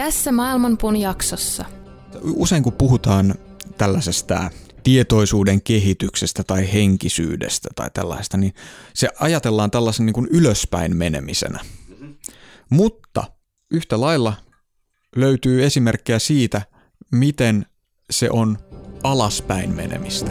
Tässä Maailmanpuun jaksossa. Usein kun puhutaan tällaisesta tietoisuuden kehityksestä tai henkisyydestä tai tällaista, niin se ajatellaan tällaisen niin kuin ylöspäin menemisenä. Mutta yhtä lailla löytyy esimerkkejä siitä, miten se on alaspäin menemistä.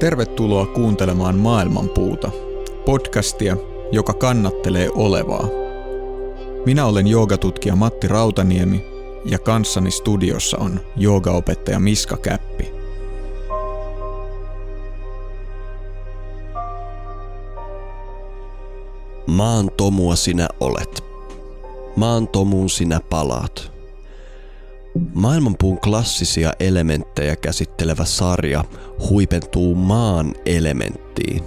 Tervetuloa kuuntelemaan Maailmanpuuta, podcastia, joka kannattelee olevaa. Minä olen joogatutkija Matti Rautaniemi ja kanssani studiossa on joogaopettaja Miska Käppi. Maan tomua sinä olet. Maan tomuun sinä palaat. Maailmanpuun klassisia elementtejä käsittelevä sarja huipentuu maan elementtiin.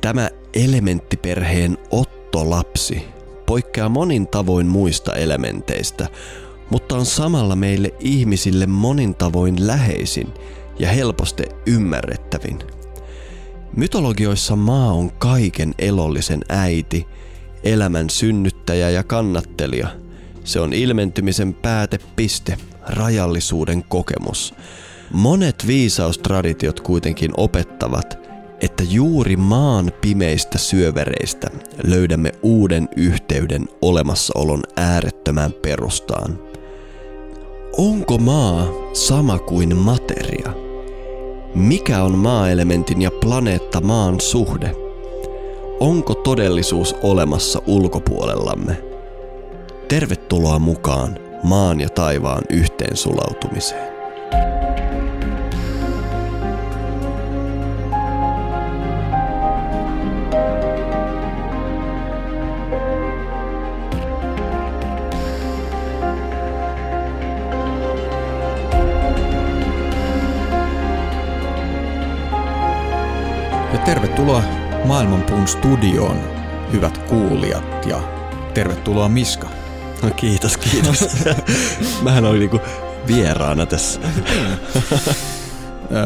Tämä elementtiperheen ottolapsi poikkeaa monin tavoin muista elementeistä, mutta on samalla meille ihmisille monin tavoin läheisin ja helposti ymmärrettävin. Mytologioissa maa on kaiken elollisen äiti, elämän synnyttäjä ja kannattelija. Se on ilmentymisen päätepiste, rajallisuuden kokemus. Monet viisaustraditiot kuitenkin opettavat, että juuri maan pimeistä syövereistä löydämme uuden yhteyden olemassaolon äärettömään perustaan. Onko maa sama kuin materia? Mikä on maa-elementin ja planeetta maan suhde? Onko todellisuus olemassa ulkopuolellamme? Tervetuloa mukaan maan ja taivaan yhteen sulautumiseen. Ja tervetuloa Maailmanpuun studioon, hyvät kuulijat, ja tervetuloa Miska. No kiitos. Mähän olin niinku vieraana tässä.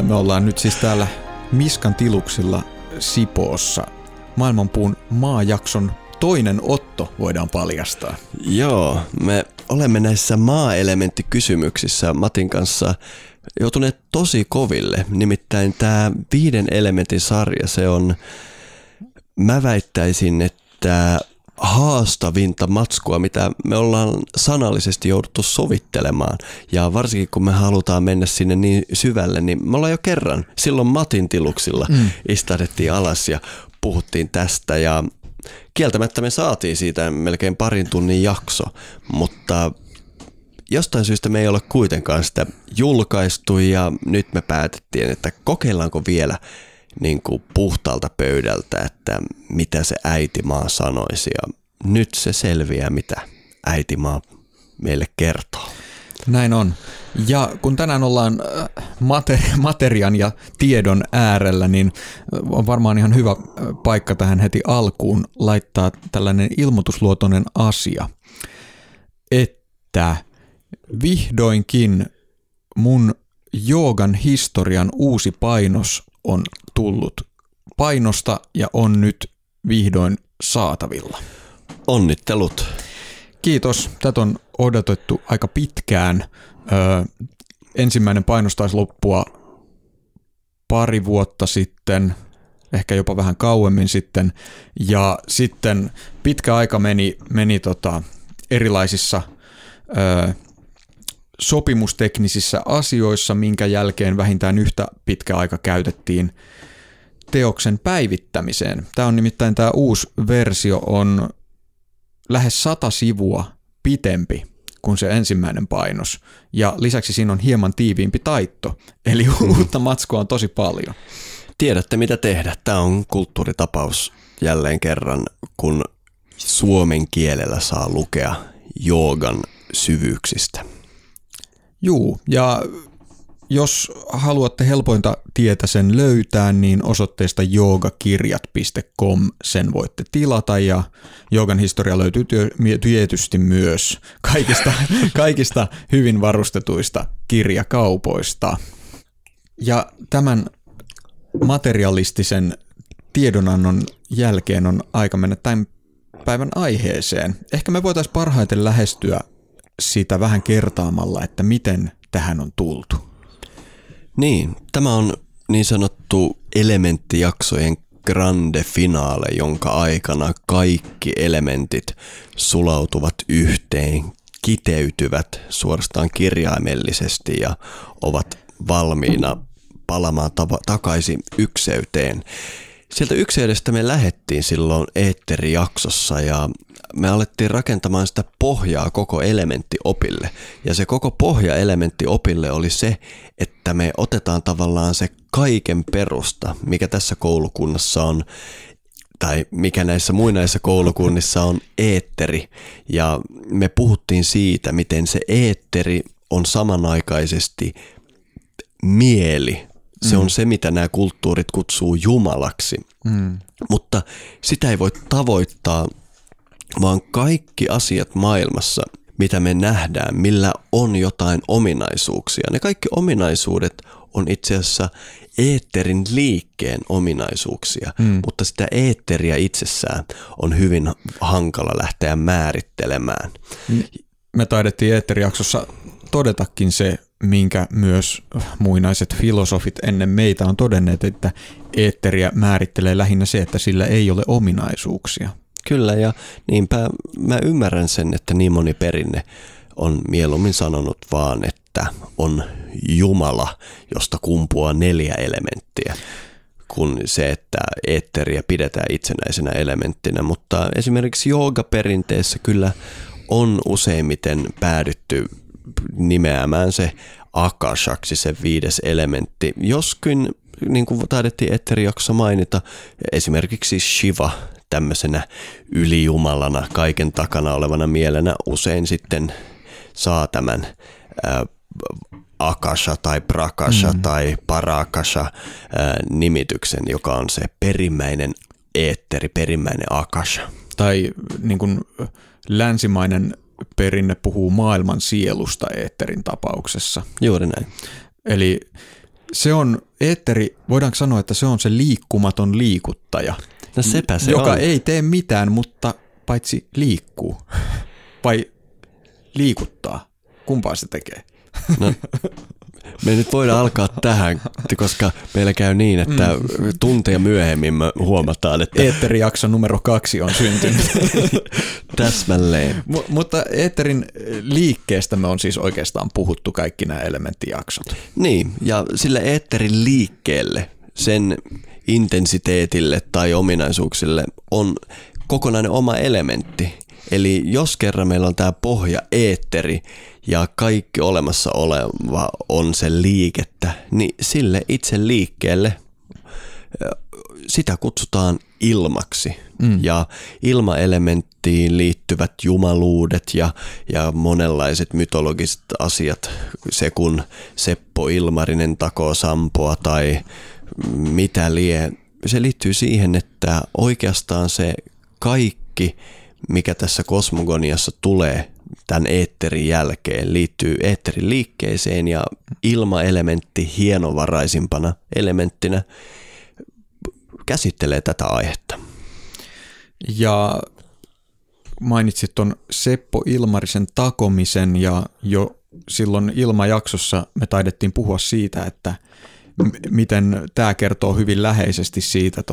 Me ollaan nyt siis täällä Miskan tiluksilla Sipoossa. Maailmanpuun maajakson toinen otto voidaan paljastaa. Joo, me olemme näissä maa-elementtikysymyksissä Matin kanssa joutuneet tosi koville. Nimittäin tämä 5 elementin sarja, se on, mä väittäisin, että haastavinta matskua, mitä me ollaan sanallisesti jouduttu sovittelemaan. Ja varsinkin kun me halutaan mennä sinne niin syvälle, niin me ollaan jo kerran silloin Matin tiluksilla istahdettiin alas ja puhuttiin tästä. Ja kieltämättä me saatiin siitä melkein parin tunnin jakso, mutta jostain syystä me ei ole kuitenkaan sitä julkaistu ja nyt me päätettiin, että kokeillaanko vielä niin kuin puhtaalta pöydältä, että mitä se äitimaa sanoisi, ja nyt se selviää, mitä äitimaa meille kertoo. Näin on. Ja kun tänään ollaan materian ja tiedon äärellä, niin on varmaan ihan hyvä paikka tähän heti alkuun laittaa tällainen ilmoitusluotoinen asia, että vihdoinkin mun joogan historian uusi painos on tullut painosta ja on nyt vihdoin saatavilla. Onnittelut. Kiitos. Tätä on odotettu aika pitkään. Ensimmäinen painos taisi loppua pari vuotta sitten, ehkä jopa vähän kauemmin sitten. Ja sitten pitkä aika meni erilaisissa sopimusteknisissä asioissa, minkä jälkeen vähintään yhtä pitkä aika käytettiin teoksen päivittämiseen. Tämä on nimittäin tämä uusi versio on lähes 100 sivua pitempi kuin se ensimmäinen painos. Ja lisäksi siinä on hieman tiiviimpi taitto, eli uutta matskua on tosi paljon. Tiedätte mitä tehdä. Tämä on kulttuuritapaus jälleen kerran, kun suomen kielellä saa lukea joogan syvyyksistä. Juu, ja jos haluatte helpointa tietä sen löytää, niin osoitteesta joogakirjat.com sen voitte tilata, ja joogan historia löytyy tietysti myös kaikista hyvin varustetuista kirjakaupoista. Ja tämän materialistisen tiedonannon jälkeen on aika mennä tämän päivän aiheeseen. Ehkä me voitaisiin parhaiten lähestyä sitä vähän kertaamalla, että miten tähän on tultu. Niin, tämä on niin sanottu elementtijaksojen grande finale, jonka aikana kaikki elementit sulautuvat yhteen, kiteytyvät suorastaan kirjaimellisesti ja ovat valmiina palamaan takaisin ykseyteen. Sieltä ykseydestä me lähdettiin silloin eetterijaksossa ja me alettiin rakentamaan sitä pohjaa koko elementtiopille. Ja se koko pohja elementtiopille oli se, että me otetaan tavallaan se kaiken perusta, mikä tässä koulukunnassa on, tai mikä näissä muinaisissa koulukunnissa on eetteri. Ja me puhuttiin siitä, miten se eetteri on samanaikaisesti mieli. Se on se, mitä nämä kulttuurit kutsuu jumalaksi, mutta sitä ei voi tavoittaa, vaan kaikki asiat maailmassa, mitä me nähdään, millä on jotain ominaisuuksia. Ne kaikki ominaisuudet on itse asiassa eetterin liikkeen ominaisuuksia, mutta sitä eetteriä itsessään on hyvin hankala lähteä määrittelemään. Me taidettiin eetterijaksossa todetakin se, minkä myös muinaiset filosofit ennen meitä on todenneet, että eetteriä määrittelee lähinnä se, että sillä ei ole ominaisuuksia. Kyllä, ja niinpä mä ymmärrän sen, että niin moni perinne on mieluummin sanonut vaan, että on Jumala, josta kumpuaa 4 elementtiä, kun se, että eetteriä pidetään itsenäisenä elementtinä. Mutta esimerkiksi joogaperinteessä kyllä on useimmiten päädytty nimeämään se akashaksi, se 5 elementti. Joskin, niin kuin taidettiin eetterijaksossa mainita, esimerkiksi Shiva tämmöisenä ylijumalana, kaiken takana olevana mielenä usein sitten saa tämän akasha tai prakasha tai parakasha nimityksen, joka on se perimmäinen eetteri, perimmäinen akasha. Tai niin kuin länsimainen perinne puhuu maailman sielusta eetterin tapauksessa. Juuri näin. Eli se on eetteri, voidaanko sanoa, että se on se liikkumaton liikuttaja, no sepä se joka on. Ei tee mitään, mutta paitsi liikkuu vai liikuttaa. Kumpaa se tekee? No, me nyt voidaan alkaa tähän, koska meillä käy niin, että tunteja myöhemmin me huomataan, että eetterijakso numero 2 on syntynyt. Täsmälleen. Mutta eetterin liikkeestä me on siis oikeastaan puhuttu kaikki nämä elementtijaksot. Niin, ja sille eetterin liikkeelle, sen intensiteetille tai ominaisuuksille on kokonainen oma elementti. Eli jos kerran meillä on tämä pohja eetteri ja kaikki olemassa oleva on se liikettä, niin sille itse liikkeelle sitä kutsutaan ilmaksi. Ja ilmaelementtiin liittyvät jumaluudet ja monenlaiset mytologiset asiat, se kun Seppo Ilmarinen takoo Sampoa tai mitä lie, se liittyy siihen, että oikeastaan se kaikki, mikä tässä kosmogoniassa tulee tämän eetterin jälkeen, liittyy eetterin liikkeeseen ja ilmaelementti hienovaraisimpana elementtinä käsittelee tätä aihetta. Ja mainitsit tuon Seppo Ilmarisen takomisen ja jo silloin ilmajaksossa me taidettiin puhua siitä, että miten tämä kertoo hyvin läheisesti siitä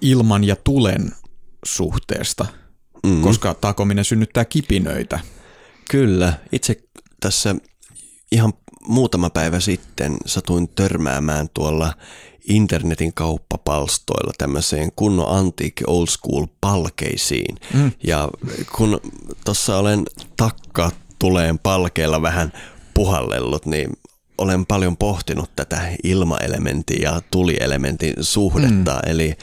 ilman ja tulen suhteesta, koska takominen synnyttää kipinöitä. Kyllä. Itse tässä ihan muutama päivä sitten satuin törmäämään tuolla internetin kauppapalstoilla tämmöiseen kunnon antiikki old school palkeisiin. Mm. Ja kun tuossa olen takka tuleen palkeilla vähän puhallellut, niin olen paljon pohtinut tätä ilmaelementin ja tulielementin suhdetta. Mm. Eli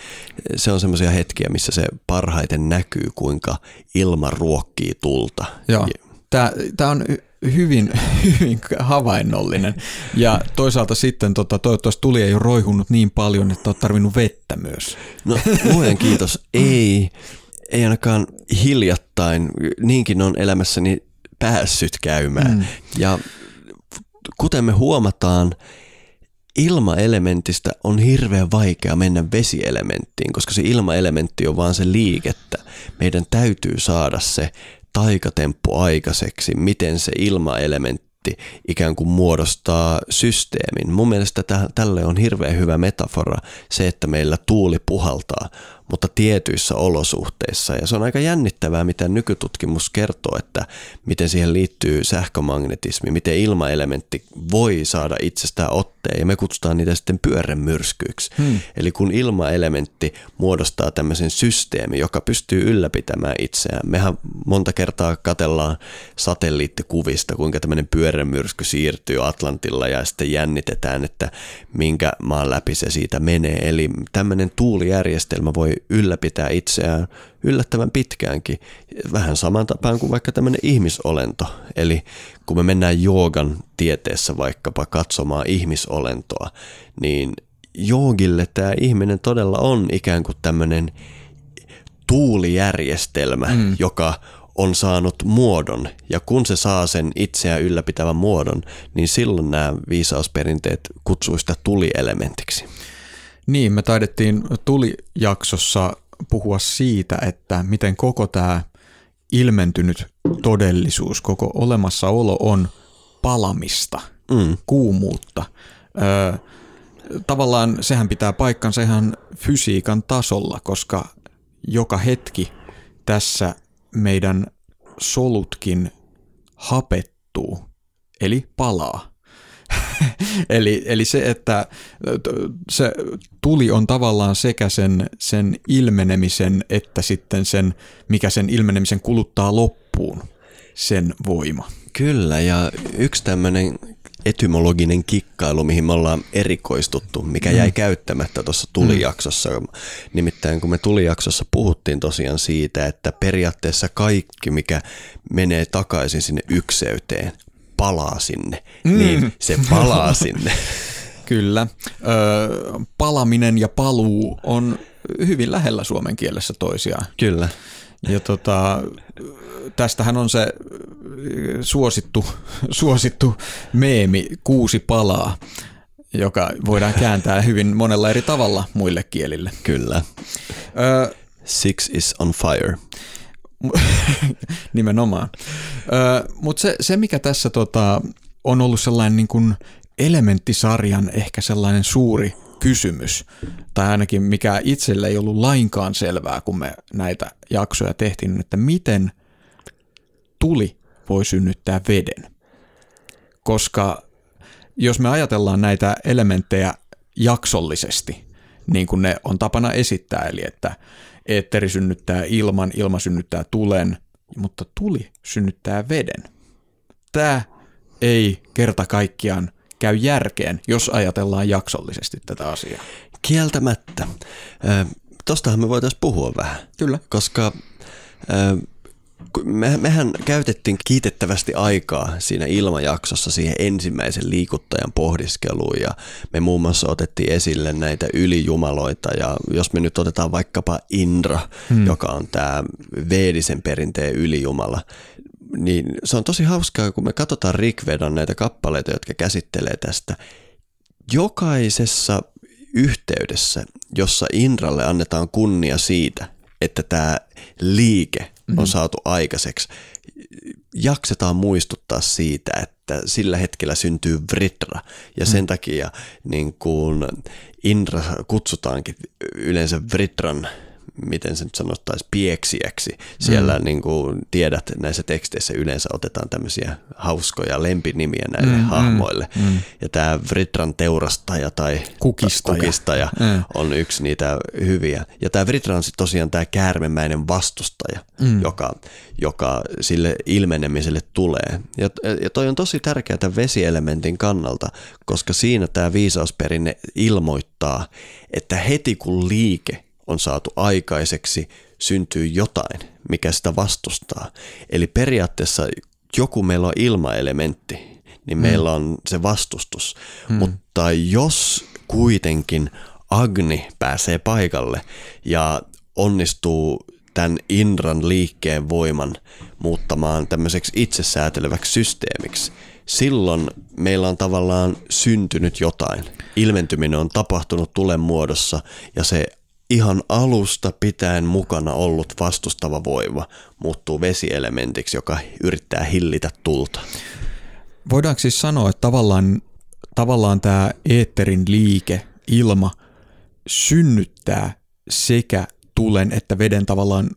se on semmoisia hetkiä, missä se parhaiten näkyy, kuinka ilma ruokkii tulta. Joo. Tämä on hyvin havainnollinen. Ja toisaalta sitten toivottavasti tuli ei ole roihunut niin paljon, että olet tarvinnut vettä myös. No luojan kiitos. Ei ainakaan hiljattain. Niinkin on elämässäni päässyt käymään. Mm. Ja kuten me huomataan, ilmaelementistä on hirveän vaikea mennä vesielementtiin, koska se ilmaelementti on vaan se liikettä. Meidän täytyy saada se taikatemppu aikaiseksi, miten se ilmaelementti ikään kuin muodostaa systeemin. Mun mielestä tälle on hirveän hyvä metafora se, että meillä tuuli puhaltaa, mutta tietyissä olosuhteissa. Ja se on aika jännittävää, mitä nykytutkimus kertoo, että miten siihen liittyy sähkömagnetismi, miten ilmaelementti voi saada itsestään otteen, ja me kutsutaan niitä sitten pyörremyrskyiksi. Eli kun ilmaelementti muodostaa tämmöisen systeemi, joka pystyy ylläpitämään itseään. Mehän monta kertaa katsellaan satelliittikuvista, kuinka tämmöinen pyörremyrsky siirtyy Atlantilla, ja sitten jännitetään, että minkä maan läpi se siitä menee. Eli tämmöinen tuulijärjestelmä voi ylläpitää itseään yllättävän pitkäänkin, vähän saman tapaan kuin vaikka tämmöinen ihmisolento. Eli kun me mennään joogan tieteessä vaikkapa katsomaan ihmisolentoa, niin joogille tämä ihminen todella on ikään kuin tämmöinen tuulijärjestelmä, joka on saanut muodon, ja kun se saa sen itseään ylläpitävän muodon, niin silloin nämä viisausperinteet kutsuu sitä tulielementiksi. Niin, me taidettiin tulijaksossa puhua siitä, että miten koko tämä ilmentynyt todellisuus, koko olemassaolo on palamista, kuumuutta. Tavallaan sehän pitää paikkansa ihan fysiikan tasolla, koska joka hetki tässä meidän solutkin hapettuu, eli palaa. Eli se, että se tuli on tavallaan sekä sen ilmenemisen että sitten sen, mikä sen ilmenemisen kuluttaa loppuun, sen voima. Kyllä, ja yksi tämmöinen etymologinen kikkailu, mihin me ollaan erikoistuttu, mikä jäi käyttämättä tuossa tulijaksossa. Nimittäin kun me tulijaksossa puhuttiin tosiaan siitä, että periaatteessa kaikki, mikä menee takaisin sinne ykseyteen, palaa sinne, niin se palaa sinne. Kyllä. Palaminen ja paluu on hyvin lähellä suomen kielessä toisiaan. Kyllä. Ja tästähän on se suosittu meemi, kuusi palaa, joka voidaan kääntää hyvin monella eri tavalla muille kielille. Kyllä. Six is on fire. Nimenomaan. Mutta se, mikä tässä on ollut sellainen niin kuin elementtisarjan ehkä sellainen suuri kysymys, tai ainakin mikä itselle ei ollut lainkaan selvää, kun me näitä jaksoja tehtiin, että miten tuli voi synnyttää veden. Koska jos me ajatellaan näitä elementtejä jaksollisesti, niin kuin ne on tapana esittää, eli että eetteri synnyttää ilman, ilma synnyttää tulen, mutta tuli synnyttää veden. Tämä ei kerta kaikkiaan käy järkeen, jos ajatellaan jaksollisesti tätä asiaa. Kieltämättä. Tostahan me voitaisiin puhua vähän. Kyllä. Koska mehän käytettiin kiitettävästi aikaa siinä ilmajaksossa siihen ensimmäisen liikuttajan pohdiskeluun, ja me muun muassa otettiin esille näitä ylijumaloita, ja jos me nyt otetaan vaikkapa Indra, joka on tämä veedisen perinteen ylijumala, niin se on tosi hauskaa, kun me katsotaan Rigvedan näitä kappaleita, jotka käsittelee tästä. Jokaisessa yhteydessä, jossa Indralle annetaan kunnia siitä, että tämä liike on saatu aikaiseksi, jaksetaan muistuttaa siitä, että sillä hetkellä syntyy Vritra, ja sen takia niin kuin Indra kutsutaankin yleensä Vritran miten se nyt sanottaisi, pieksiäksi. Siellä niin kuin tiedät, näissä teksteissä yleensä otetaan tämmöisiä hauskoja lempinimiä näille hahmoille. Ja tämä Vritran teurastaja tai kukistaja on yksi niitä hyviä. Ja tämä Vritra on sitten tosiaan tämä käärmemäinen vastustaja, joka sille ilmenemiselle tulee. Ja toi on tosi tärkeää tämän vesielementin kannalta, koska siinä tämä viisausperinne ilmoittaa, että heti kun liike on saatu aikaiseksi, syntyy jotain, mikä sitä vastustaa. Eli periaatteessa joku meillä on ilmaelementti, niin meillä on se vastustus. Mutta jos kuitenkin Agni pääsee paikalle ja onnistuu tämän Indran liikkeen voiman muuttamaan tämmöiseksi itsesääteleväksi systeemiksi, silloin meillä on tavallaan syntynyt jotain. Ilmentyminen on tapahtunut tulen muodossa ja se ihan alusta pitäen mukana ollut vastustava voima muuttuu vesielementiksi, joka yrittää hillitä tulta. Voidaanko siis sanoa, että tavallaan tämä eetterin liike, ilma, synnyttää sekä tulen että veden tavallaan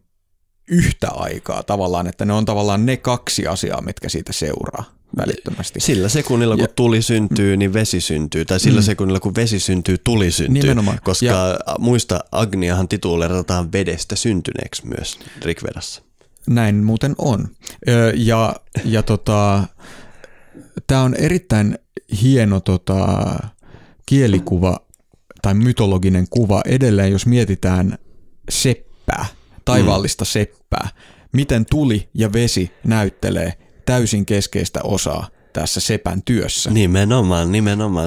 yhtä aikaa tavallaan, että ne on tavallaan ne kaksi asiaa, mitkä siitä seuraa välittömästi. Sillä sekunnilla, kun tuli syntyy, niin vesi syntyy. Tai sillä sekunnilla, kun vesi syntyy, tuli syntyy. Nimenomaan. Koska muista Agniahan tituleerataan vedestä syntyneeksi myös Rigvedassa. Näin muuten on. Ja tämä on erittäin hieno kielikuva tai mytologinen kuva edelleen, jos mietitään seppää, taivaallista seppää. Miten tuli ja vesi näyttelee täysin keskeistä osaa tässä sepän työssä. Nimenomaan.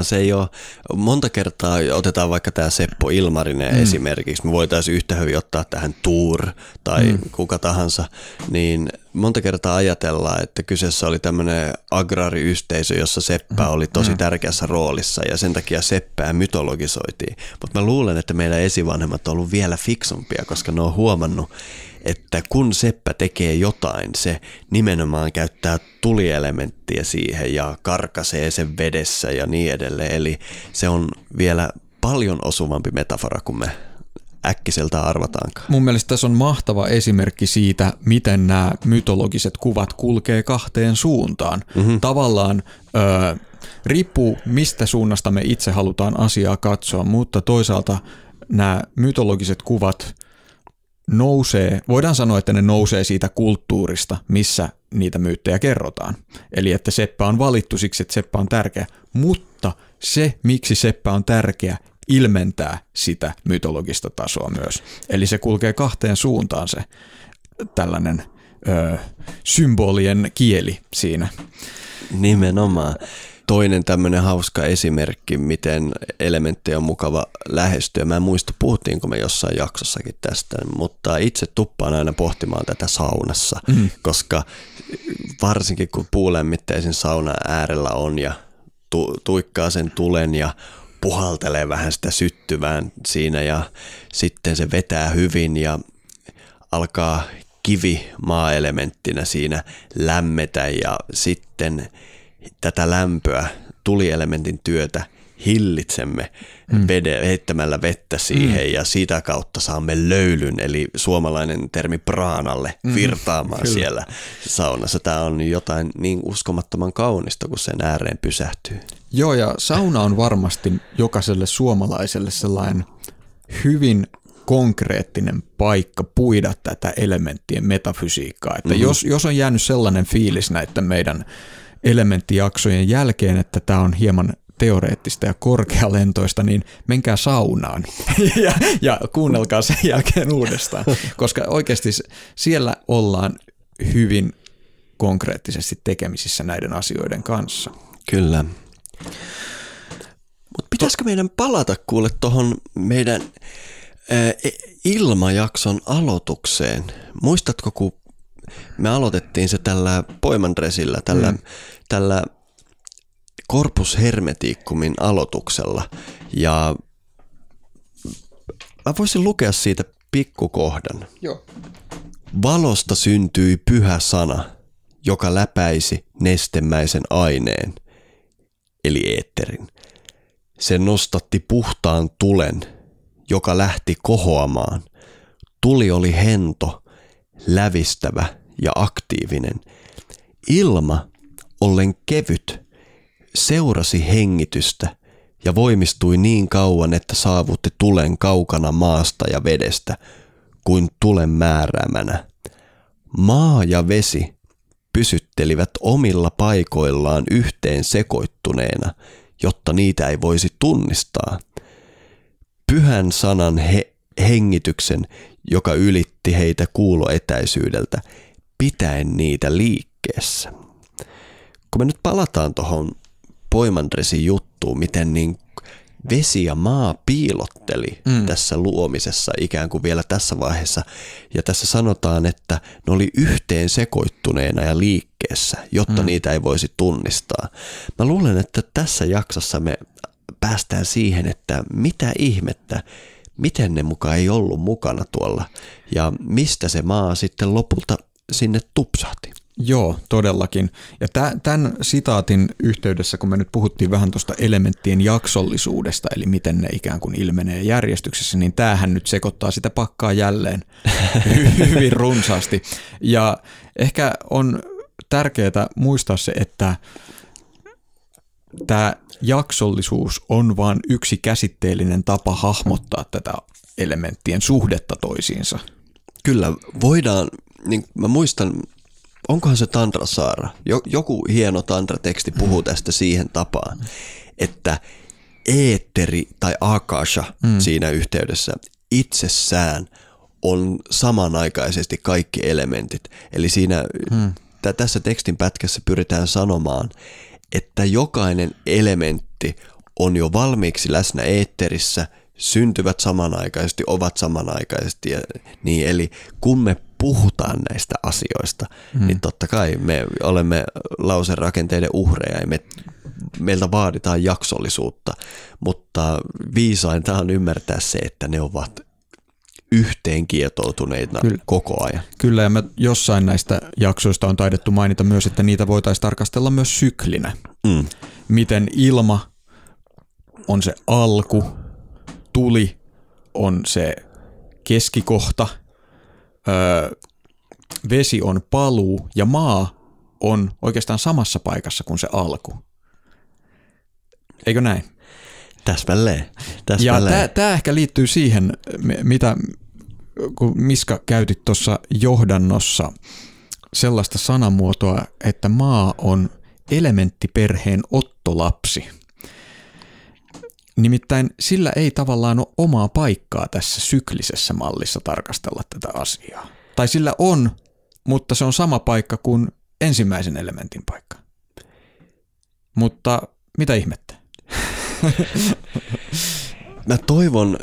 Se ei ole, monta kertaa otetaan vaikka tämä Seppo Ilmarinen esimerkiksi. Me voitaisiin yhtä hyvin ottaa tähän Tuur tai kuka tahansa. Niin monta kertaa ajatellaan, että kyseessä oli tämmöinen agraariyhteisö, jossa seppä oli tosi tärkeässä roolissa ja sen takia seppää mytologisoitiin. Mutta mä luulen, että meidän esivanhemmat on ollut vielä fiksumpia, koska ne on huomannut, että kun seppä tekee jotain, se nimenomaan käyttää tulielementtiä siihen ja karkaisee sen vedessä ja niin edelleen. Eli se on vielä paljon osuvampi metafora kuin me äkkiseltä arvataankaan. Mun mielestä tässä on mahtava esimerkki siitä, miten nämä mytologiset kuvat kulkee kahteen suuntaan. Tavallaan riippuu, mistä suunnasta me itse halutaan asiaa katsoa, mutta toisaalta nämä mytologiset kuvat nousee, voidaan sanoa, että ne nousee siitä kulttuurista, missä niitä myyttejä kerrotaan. Eli että seppä on valittu siksi, että seppä on tärkeä, mutta se, miksi seppä on tärkeä, ilmentää sitä mytologista tasoa myös. Eli se kulkee kahteen suuntaan se tällainen symbolien kieli siinä. Nimenomaan. Toinen tämmöinen hauska esimerkki, miten elementtejä on mukava lähestyä. Mä en muista, puhuttiinko me jossain jaksossakin tästä, mutta itse tuppaan aina pohtimaan tätä saunassa, koska varsinkin kun puulämmitteisin saunan äärellä on ja tuikkaa sen tulen ja puhaltelee vähän sitä syttyvään siinä ja sitten se vetää hyvin ja alkaa kivi maa-elementtinä siinä lämmetä ja sitten tätä lämpöä tulielementin työtä hillitsemme heittämällä vettä siihen ja sitä kautta saamme löylyn, eli suomalainen termi praanalle virtaamaan siellä saunassa. Tämä on jotain niin uskomattoman kaunista, kun sen ääreen pysähtyy. Joo, ja sauna on varmasti jokaiselle suomalaiselle sellainen hyvin konkreettinen paikka puida tätä elementtien metafysiikkaa. Että jos on jäänyt sellainen fiilis näitä meidän elementtijaksojen jälkeen, että tämä on hieman teoreettista ja korkealentoista, niin menkää saunaan ja kuunnelkaa sen jälkeen uudestaan, koska oikeasti siellä ollaan hyvin konkreettisesti tekemisissä näiden asioiden kanssa. Kyllä. Mutta pitäisikö meidän palata kuule tuohon meidän ilmajakson aloitukseen? Muistatko, kun me aloitettiin se tällä Poimandresillä, tällä Corpus Hermeticcumin aloituksella ja mä voisin lukea siitä pikkukohdan. Joo. Valosta syntyi pyhä sana, joka läpäisi nestemäisen aineen, eli eetterin. Se nostatti puhtaan tulen, joka lähti kohoamaan. Tuli oli hento, lävistävä ja aktiivinen. Ilma, ollen kevyt, seurasi hengitystä ja voimistui niin kauan, että saavutti tulen kaukana maasta ja vedestä kuin tulen määräämänä. Maa ja vesi pysyttelivät omilla paikoillaan yhteen sekoittuneena, jotta niitä ei voisi tunnistaa. Pyhän sanan hengityksen, joka ylitti heitä kuuloetäisyydeltä, pitäen niitä liikkeessä. Kun me nyt palataan tuohon Poimandresin juttuun, miten niin vesi ja maa piilotteli tässä luomisessa ikään kuin vielä tässä vaiheessa. Ja tässä sanotaan, että ne oli yhteen sekoittuneena ja liikkeessä, jotta niitä ei voisi tunnistaa. Mä luulen, että tässä jaksossa me päästään siihen, että mitä ihmettä, miten ne muka ei ollut mukana tuolla ja mistä se maa sitten lopulta sinne tupsahti. Joo, todellakin. Ja tämän sitaatin yhteydessä, kun me nyt puhuttiin vähän tuosta elementtien jaksollisuudesta, eli miten ne ikään kuin ilmenee järjestyksessä, niin tämähän nyt sekoittaa sitä pakkaa jälleen hyvin runsaasti. Ja ehkä on tärkeää muistaa se, että tämä jaksollisuus on vain yksi käsitteellinen tapa hahmottaa tätä elementtien suhdetta toisiinsa. Kyllä, voidaan, niin mä muistan, onkohan se Tantra Saara? Joku hieno tantrateksti puhuu tästä siihen tapaan, että eetteri tai akasha siinä yhteydessä itsessään on samanaikaisesti kaikki elementit. Eli siinä tässä tekstin pätkässä pyritään sanomaan, että jokainen elementti on jo valmiiksi läsnä eetterissä, syntyvät samanaikaisesti, ovat samanaikaisesti ja niin. Eli kun me puhutaan näistä asioista, niin totta kai me olemme lauserakenteiden uhreja ja meiltä vaaditaan jaksollisuutta, mutta viisainta on ymmärtää se, että ne ovat yhteen kietoutuneita koko ajan. Kyllä, ja jossain näistä jaksoista on taidettu mainita myös, että niitä voitaisiin tarkastella myös syklinä. Miten ilma on se alku, tuli on se keskikohta, vesi on paluu ja maa on oikeastaan samassa paikassa kuin se alku. Eikö näin? Täsmälleen. Ja tämä ehkä liittyy siihen, mitä kun Miska käytit tuossa johdannossa sellaista sanamuotoa, että maa on elementtiperheen ottolapsi. Nimittäin sillä ei tavallaan ole omaa paikkaa tässä syklisessä mallissa tarkastella tätä asiaa. Tai sillä on, mutta se on sama paikka kuin ensimmäisen elementin paikka. Mutta mitä ihmettä? Mä toivon,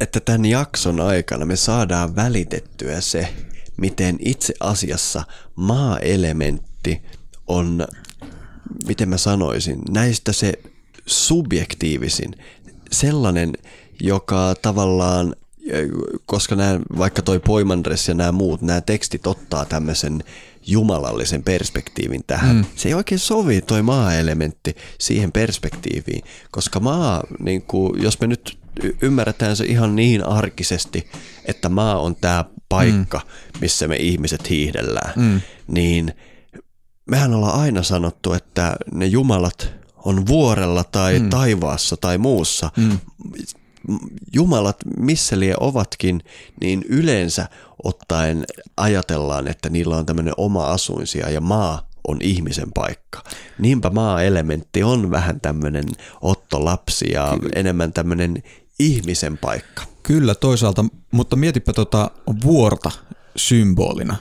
että tämän jakson aikana me saadaan välitettyä se, miten itse asiassa maa-elementti on, miten mä sanoisin, näistä se subjektiivisin, sellainen, joka tavallaan, koska nämä, vaikka toi Poimandres ja nämä muut, nämä tekstit ottaa tämmöisen jumalallisen perspektiivin tähän. Se ei oikein sovi toi maa-elementti siihen perspektiiviin, koska maa, niin kuin, jos me nyt ymmärretään se ihan niin arkisesti, että maa on tämä paikka, missä me ihmiset hiihdellään, niin mehän ollaan aina sanottu, että ne jumalat on vuorella tai taivaassa tai muussa. Jumalat, missä lie ovatkin, niin yleensä ottaen ajatellaan, että niillä on tämmöinen oma asuinsija ja maa on ihmisen paikka. Niinpä maa-elementti on vähän tämmöinen ottolapsi ja enemmän tämmöinen ihmisen paikka. Kyllä toisaalta, mutta mietipä tuota vuorta symbolina.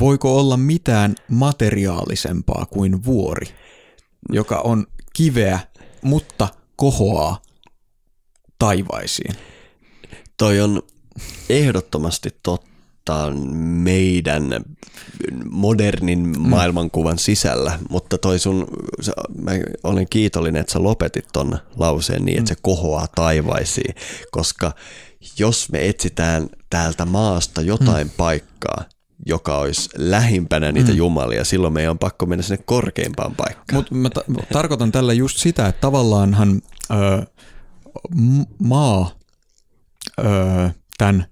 Voiko olla mitään materiaalisempaa kuin vuori, joka on kiveä, mutta kohoaa taivaisiin? Toi on ehdottomasti totta meidän modernin maailmankuvan sisällä, mutta toi mä olen kiitollinen, että sä lopetit ton lauseen niin, että se kohoaa taivaisiin, koska jos me etsitään täältä maasta jotain paikkaa, joka olisi lähimpänä niitä jumalia, silloin meidän on pakko mennä sinne korkeimpaan paikkaan. Mutta mä tarkoitan tällä just sitä, että tavallaanhan maa tämän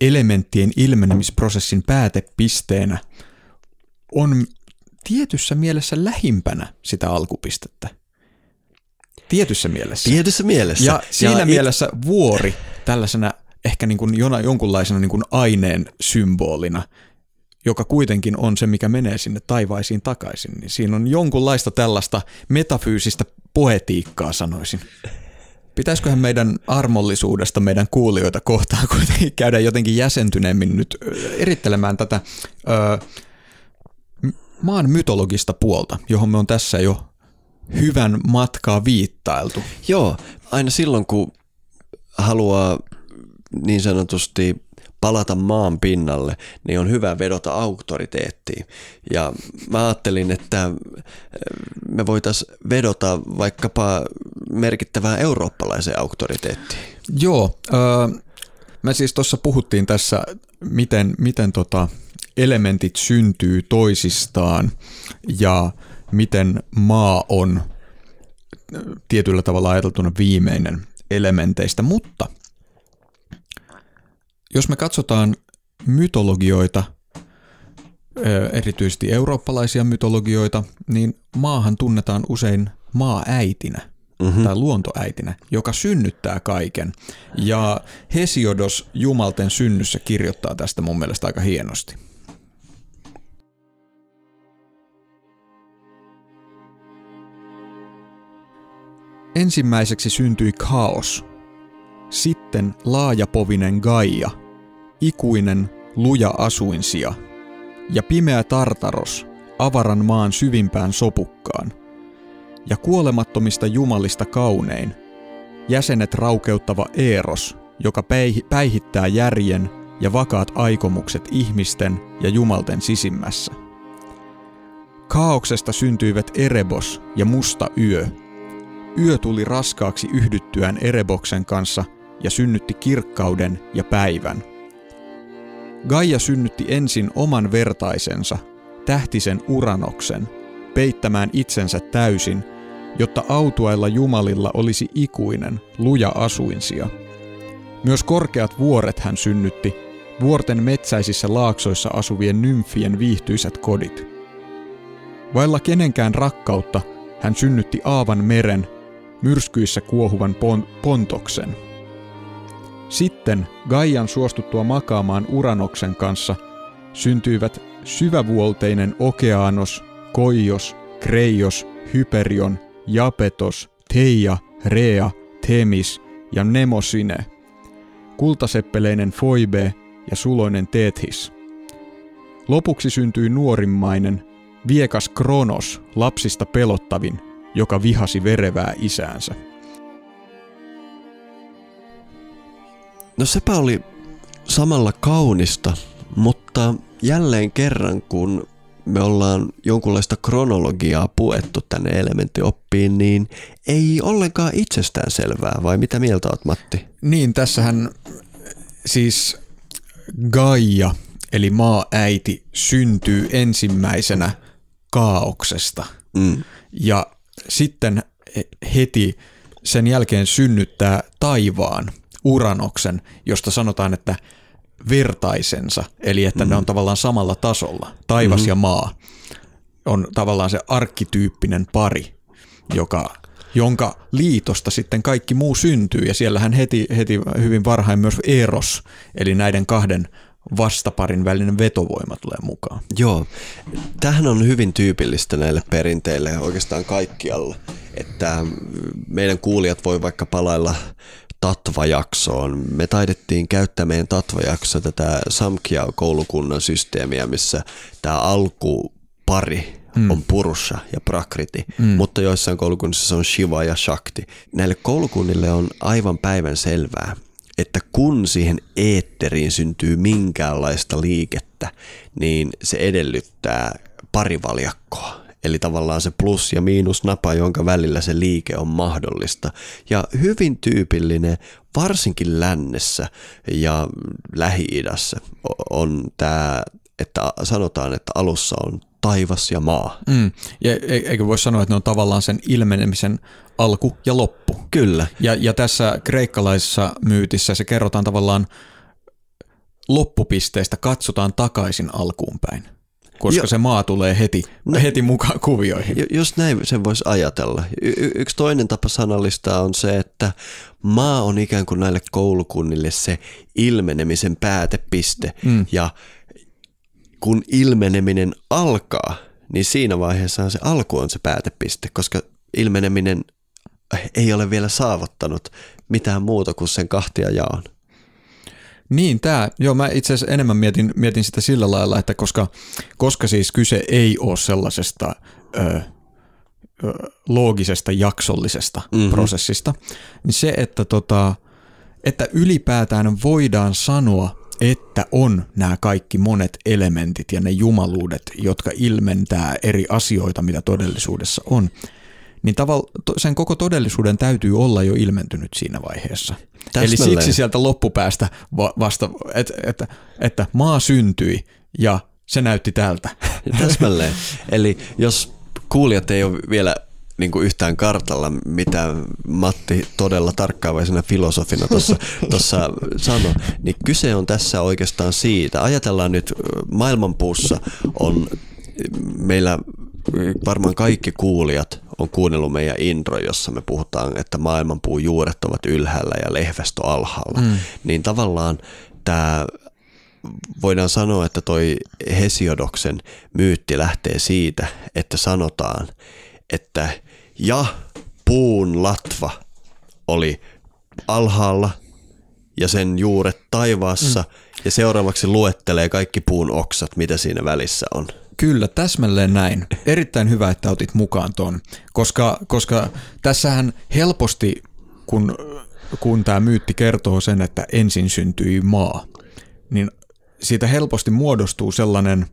elementtien ilmenemisprosessin päätepisteenä on tietyssä mielessä lähimpänä sitä alkupistettä. Tietyssä mielessä. Tietyssä mielessä. Ja siinä mielessä vuori tällaisena ehkä niin kuin jonkunlaisena niin kuin aineen symbolina, joka kuitenkin on se, mikä menee sinne taivaisiin takaisin, niin siinä on jonkunlaista tällaista metafyysistä poetiikkaa, sanoisin. Pitäisiköhän meidän armollisuudesta meidän kuulijoita kohtaan kuitenkin käydä jotenkin jäsentyneemmin nyt erittelemään tätä maan mytologista puolta, johon me on tässä jo hyvän matkaa viittailtu. Joo, aina silloin kun haluaa niin sanotusti palata maan pinnalle, niin on hyvä vedota auktoriteettiin. Ja mä ajattelin, että me voitaisiin vedota vaikkapa merkittävään eurooppalaiseen auktoriteettiin. Joo, mä siis tuossa puhuttiin tässä, miten elementit syntyy toisistaan ja miten maa on tietyllä tavalla ajateltuna viimeinen elementeistä, mutta jos me katsotaan mytologioita, erityisesti eurooppalaisia mytologioita, niin maahan tunnetaan usein maaäitinä tai luontoäitinä, joka synnyttää kaiken. Ja Hesiodos Jumalten synnyssä kirjoittaa tästä mun mielestä aika hienosti. Ensimmäiseksi syntyi kaos. Sitten laajapovinen Gaia, ikuinen luja asuinsija, ja pimeä Tartaros avaran maan syvimpään sopukkaan, ja kuolemattomista jumalista kaunein, jäsenet raukeuttava Eros, joka päihittää järjen ja vakaat aikomukset ihmisten ja jumalten sisimmässä. Kaaoksesta syntyivät Erebos ja musta yö. Yö tuli raskaaksi yhdyttyään Ereboksen kanssa ja synnytti kirkkauden ja päivän. Gaia synnytti ensin oman vertaisensa, tähtisen Uranoksen, peittämään itsensä täysin, jotta autuailla jumalilla olisi ikuinen, luja asuinsija. Myös korkeat vuoret hän synnytti, vuorten metsäisissä laaksoissa asuvien nymfien viihtyisät kodit. Vailla kenenkään rakkautta hän synnytti aavan meren, myrskyissä kuohuvan pontoksen. Sitten Gaian suostuttua makaamaan Uranoksen kanssa syntyivät syvävuolteinen Okeanos, Koios, Kreios, Hyperion, Japetos, Theia, Rea, Themis ja Nemosine, kultaseppeleinen Foibe ja suloinen Tethys. Lopuksi syntyi nuorimmainen, viekas Kronos, lapsista pelottavin, joka vihasi verevää isäänsä. No sepä oli samalla kaunista, mutta jälleen kerran kun me ollaan jonkunlaista kronologiaa puettu tänne elementtioppiin, niin ei ollenkaan itsestään selvää, vai mitä mieltä oot, Matti? Niin, tässähän siis Gaia, eli maaäiti, syntyy ensimmäisenä kaaoksesta ja sitten heti sen jälkeen synnyttää taivaan Uranoksen, josta sanotaan, että vertaisensa, eli että ne on tavallaan samalla tasolla. Taivas ja maa on tavallaan se arkkityyppinen pari, jonka liitosta sitten kaikki muu syntyy, ja siellähän heti hyvin varhain myös Eros, eli näiden kahden vastaparin välinen vetovoima tulee mukaan. Joo, tämähän on hyvin tyypillistä näille perinteille oikeastaan kaikkialla, että meidän kuulijat voi vaikka palailla Tatva-jaksoon. Me taidettiin käyttää meidän Tatva-jaksoa tätä Samkhya-koulukunnan systeemiä, missä tämä alkupari on Purusha ja Prakriti, mutta joissain koulukunnissa se on Shiva ja Shakti. Näille koulukunnille on aivan päivän selvää, että kun siihen eetteriin syntyy minkäänlaista liikettä, niin se edellyttää parivaljakkoa. Eli tavallaan se plus- ja miinusnapa, jonka välillä se liike on mahdollista. Ja hyvin tyypillinen, varsinkin lännessä ja Lähi-idässä, on tämä, että sanotaan, että alussa on taivas ja maa. Ja eikö voi sanoa, että ne on tavallaan sen ilmenemisen alku ja loppu. Kyllä. Ja tässä kreikkalaisessa myytissä se kerrotaan tavallaan loppupisteestä katsotaan takaisin alkuun päin, koska se maa tulee heti mukaan kuvioihin. Just näin sen voisi ajatella. Yksi toinen tapa sanallistaa on se, että maa on ikään kuin näille koulukunnille se ilmenemisen päätepiste. Mm. Ja kun ilmeneminen alkaa, niin siinä vaiheessa se alku on se päätepiste, koska ilmeneminen ei ole vielä saavuttanut mitään muuta kuin sen kahtia jaon. Niin, mä itse asiassa enemmän mietin sitä sillä lailla, että koska siis kyse ei ole sellaisesta loogisesta, jaksollisesta prosessista, niin se, että ylipäätään voidaan sanoa, että on nämä kaikki monet elementit ja ne jumaluudet, jotka ilmentää eri asioita, mitä todellisuudessa on, niin sen koko todellisuuden täytyy olla jo ilmentynyt siinä vaiheessa. Eli siksi sieltä loppupäästä vasta, että maa syntyi ja se näytti tältä. Täsmälleen. Eli jos kuulijat ei ole vielä niin kuin yhtään kartalla, mitä Matti todella tarkkaavaisena filosofina tuossa sanoi, niin kyse on tässä oikeastaan siitä. Ajatellaan nyt, maailmanpuussa on meillä varmaan kaikki kuulijat on kuunnellut meidän intro, jossa me puhutaan, että maailmanpuun juuret ovat ylhäällä ja lehvästö alhaalla. Mm. Niin tavallaan tämä, voidaan sanoa, että toi Hesiodoksen myytti lähtee siitä, että sanotaan, että ja puun latva oli alhaalla ja sen juuret taivaassa ja seuraavaksi luettelee kaikki puun oksat, mitä siinä välissä on. Kyllä, täsmälleen näin. Erittäin hyvä, että otit mukaan ton, koska tässähän helposti, kun tämä myytti kertoo sen, että ensin syntyi maa, niin siitä helposti muodostuu sellainen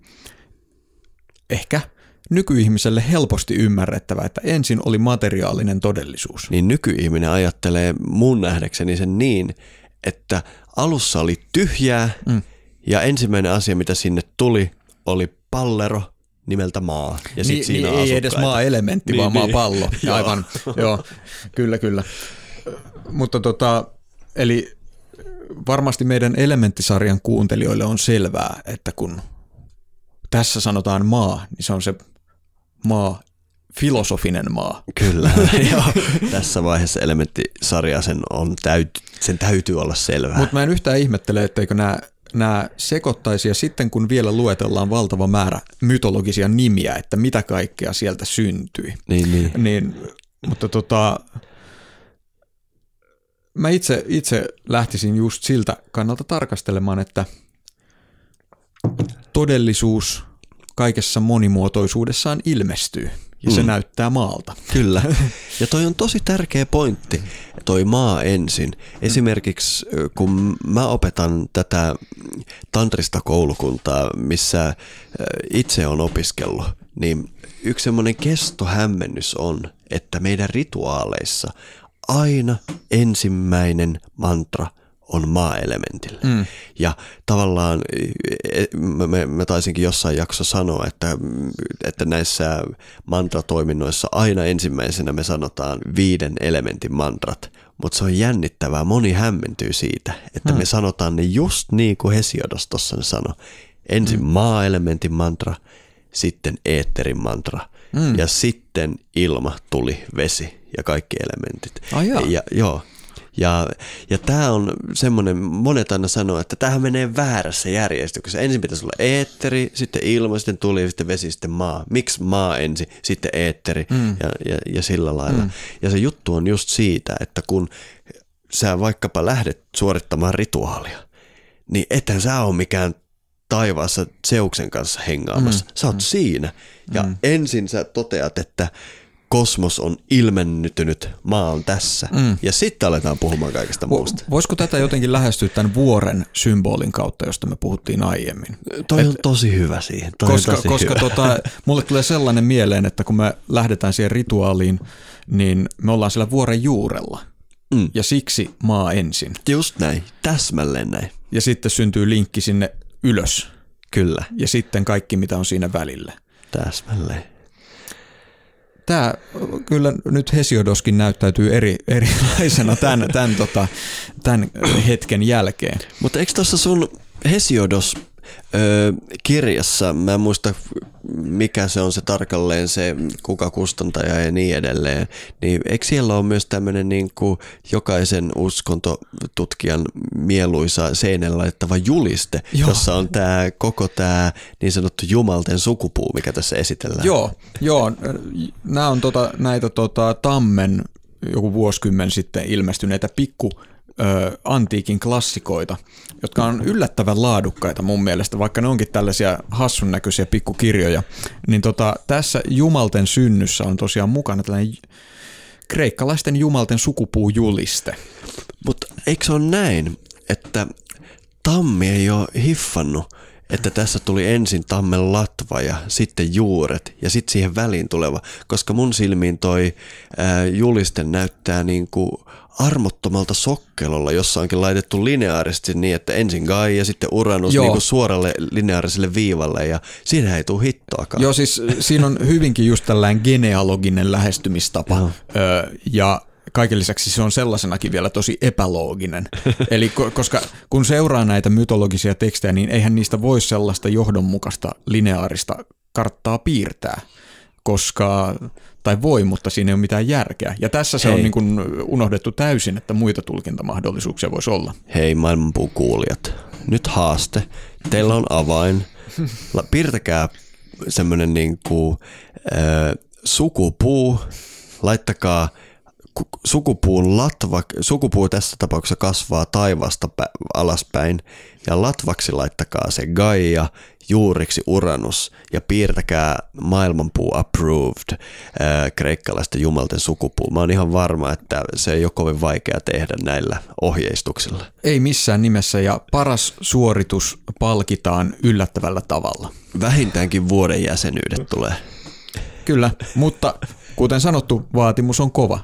ehkä nykyihmiselle helposti ymmärrettävä, että ensin oli materiaalinen todellisuus. Niin nykyihminen ajattelee mun nähdäkseni sen niin, että alussa oli tyhjää ja ensimmäinen asia, mitä sinne tuli, oli pallero nimeltä maa. Ja sit siinä ei asukkaita. Edes maa-elementti, vaan maapallo. Aivan, joo, kyllä. Mutta eli varmasti meidän elementtisarjan kuuntelijoille on selvää, että kun tässä sanotaan maa, niin se on se maa, filosofinen maa. Kyllä, joo. Tässä vaiheessa elementtisarja sen täytyy olla selvää. Mutta mä en yhtään ihmettele, etteikö nämä sekoittaisia sitten, kun vielä luetellaan valtava määrä mytologisia nimiä, että mitä kaikkea sieltä syntyi. Niin, mutta mä itse lähtisin just siltä kannalta tarkastelemaan, että todellisuus kaikessa monimuotoisuudessaan ilmestyy ja se näyttää maalta. Kyllä. Ja toi on tosi tärkeä pointti, toi maa ensin. Esimerkiksi kun mä opetan tätä tantrista koulukuntaa, missä itse on opiskellut, niin yksi semmoinen kestohämmennys on, että meidän rituaaleissa aina ensimmäinen mantra on maa-elementillä. Mm. Ja tavallaan mä taisinkin jossain jaksossa sanoa, että näissä mantratoiminnoissa aina ensimmäisenä me sanotaan 5 elementin mantrat, mutta se on jännittävää. Moni hämmentyy siitä, että me sanotaan ne just niin kuin Hesiodos tuossa sanoi. Ensin maa-elementin mantra, sitten eetterin mantra ja sitten ilma, tuli, vesi ja kaikki elementit. Joo. Ja tämä on semmoinen, monet aina sanoo, että tämähän menee väärässä järjestyksessä. Ensin pitäisi olla eetteri, sitten ilma, sitten tuli, sitten vesi, sitten maa. Miksi maa ensin, sitten eetteri ja sillä lailla. Ja se juttu on just siitä, että kun sä vaikkapa lähdet suorittamaan rituaalia, niin ethän sä ole mikään taivaassa Zeuksen kanssa hengaamassa. Sä oot siinä ja ensin sä toteat, että kosmos on ilmennytynyt, maa on tässä. Ja sitten aletaan puhumaan kaikesta muusta. Voisiko tätä jotenkin lähestyä tämän vuoren symbolin kautta, josta me puhuttiin aiemmin? Toi on tosi hyvä siihen. Koska mulle tulee sellainen mieleen, että kun me lähdetään siihen rituaaliin, niin me ollaan siellä vuoren juurella. Ja siksi maa ensin. Just näin, täsmälleen näin. Ja sitten syntyy linkki sinne ylös. Kyllä. Ja sitten kaikki, mitä on siinä välillä. Täsmälleen. Tämä kyllä nyt Hesiodoskin näyttäytyy erilaisena tämän hetken jälkeen. Mutta eikö tuossa sun Hesiodos kirjassa, mä en muista mikä se on se tarkalleen se kuka kustantaja ja niin edelleen, niin eikö siellä ole myös tämmöinen niin kuin jokaisen uskontotutkijan mieluisa seinällä laittava juliste, joo, jossa on tämä koko tämä niin sanottu jumalten sukupuu, mikä tässä esitellään. Joo. Nämä on näitä Tammen joku vuosikymmen sitten ilmestyneitä antiikin klassikoita, jotka on yllättävän laadukkaita mun mielestä, vaikka ne onkin tällaisia hassun näköisiä pikkukirjoja, niin tässä jumalten synnyssä on tosiaan mukana tällainen kreikkalaisten jumalten sukupuujuliste. Mutta eikö se ole näin, että Tammi ei ole hiffannut, että tässä tuli ensin tammen latva ja sitten juuret ja sitten siihen väliin tuleva, koska mun silmiin toi juliste näyttää niinku armottomalta sokkelolla, jossa onkin laitettu lineaarisesti niin, että ensin Gaia ja sitten Uranus niinku suoralle lineaariselle viivalle ja siinä ei tule hittoakaan. Joo, siis siinä on hyvinkin just tällainen genealoginen lähestymistapa ja kaiken lisäksi se on sellaisenakin vielä tosi epälooginen. Eli koska kun seuraa näitä mytologisia tekstejä, niin eihän niistä voi sellaista johdonmukaista lineaarista karttaa piirtää, mutta siinä ei ole mitään järkeä. Ja tässä se on niin kuin unohdettu täysin, että muita tulkintamahdollisuuksia voisi olla. Hei maailmanpuun kuulijat, nyt haaste. Teillä on avain. Piirtäkää semmoinen niin kuin sukupuu, laittakaa sukupuun latva, sukupuu tässä tapauksessa kasvaa taivasta alaspäin ja latvaksi laittakaa se Gaia, juuriksi Uranus ja piirtäkää maailmanpuu approved kreikkalaisten jumalten sukupuu. Mä oon ihan varma, että se ei ole kovin vaikea tehdä näillä ohjeistuksilla. Ei missään nimessä ja paras suoritus palkitaan yllättävällä tavalla. Vähintäänkin vuoden jäsenyydet tulee. Kyllä, mutta kuten sanottu, vaatimus on kova.